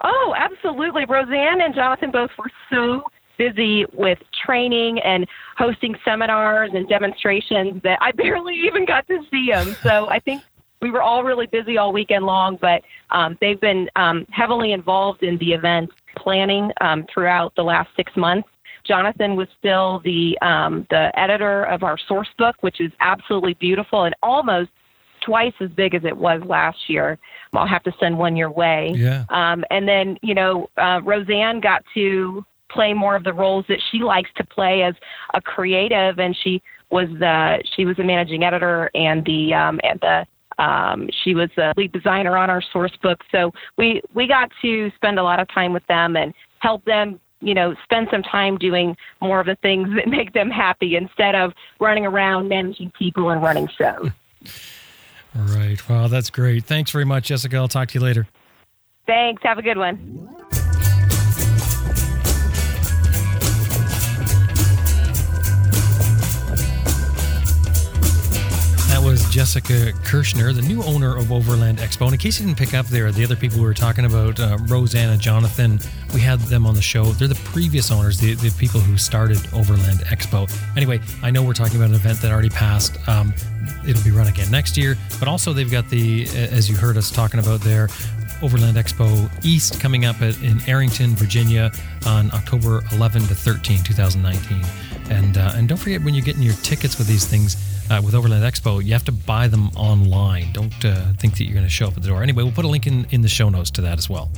Oh, absolutely. Roseanne and Jonathan both were so busy with training and hosting seminars and demonstrations that I barely even got to see them. So I think we were all really busy all weekend long, but um, they've been um, heavily involved in the event planning um, throughout the last six months. Jonathan was still the um, the editor of our source book, which is absolutely beautiful and almost twice as big as it was last year. I'll have to send one your way. Yeah. Um, and then, you know, uh, Roseanne got to play more of the roles that she likes to play as a creative, and she was the she was the managing editor and the um, and the um, she was the lead designer on our source book. So we we got to spend a lot of time with them and help them, you know, spend some time doing more of the things that make them happy instead of running around managing people and running shows. All right. Wow, that's great. Thanks very much, Jessica. I'll talk to you later. Thanks. Have a good one. Was Jessica Kirschner, the new owner of Overland Expo. And in case you didn't pick up there, the other people we were talking about, uh, Roseanne and Jonathan, we had them on the show. They're the previous owners, the, the people who started Overland Expo. Anyway, I know we're talking about an event that already passed. Um, it'll be run again next year. But also they've got the, as you heard us talking about there, Overland Expo East coming up at, in Arrington, Virginia on October eleventh to thirteenth, twenty nineteen. And, uh, and don't forget, when you're getting your tickets with these things, Uh, with Overland Expo, you have to buy them online. Don't uh, think that you're going to show up at the door. Anyway, we'll put a link in, in the show notes to that as well.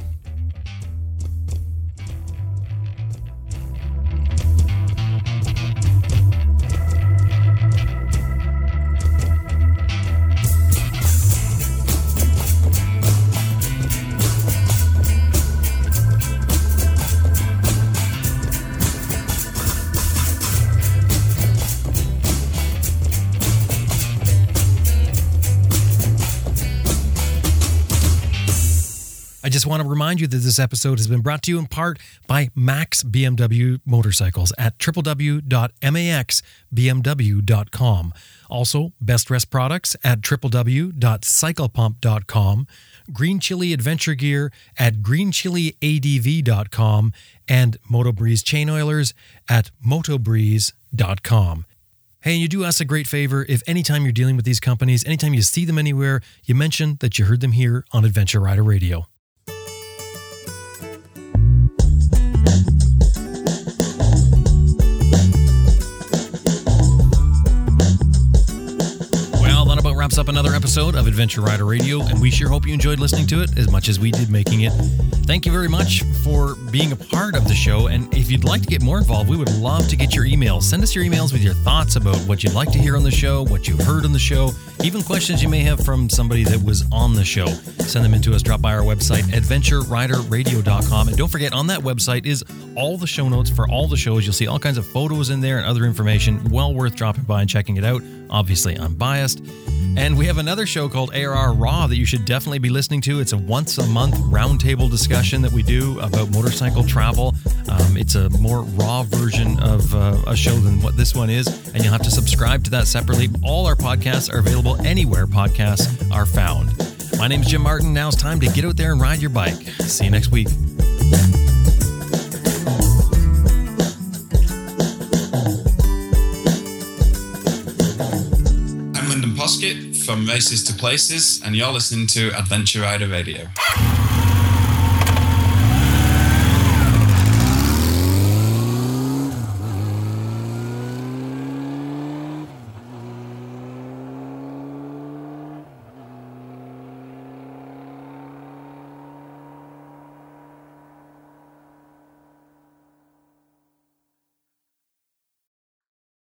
Just want to remind you that this episode has been brought to you in part by Max B M W Motorcycles at w w w dot max b m w dot com. Also, Best Rest Products at w w w dot cycle pump dot com, Green Chili Adventure Gear at green chili a d v dot com, and Motobreeze Chain Oilers at motobreeze dot com. Hey, and you do us a great favor if anytime you're dealing with these companies, anytime you see them anywhere, you mention that you heard them here on Adventure Rider Radio. Wraps up another episode of Adventure Rider Radio, and we sure hope you enjoyed listening to it as much as we did making it. Thank you very much for being a part of the show, and if you'd like to get more involved, we would love to get your emails. Send us your emails with your thoughts about what you'd like to hear on the show, what you've heard on the show, even questions you may have from somebody that was on the show. Send them in to us. Drop by our website, adventure rider radio dot com, and don't forget, on that website is all the show notes for all the shows. You'll see all kinds of photos in there and other information. Well worth dropping by and checking it out. Obviously, I'm biased. And we have another show called A R R Raw that you should definitely be listening to. It's a once-a-month roundtable discussion that we do about motorcycle travel. Um, it's a more raw version of uh, a show than what this one is, and you'll have to subscribe to that separately. All our podcasts are available anywhere podcasts are found. My name is Jim Martin. Now it's time to get out there and ride your bike. See you next week. From Races to Places, and you're listening to Adventure Rider Radio.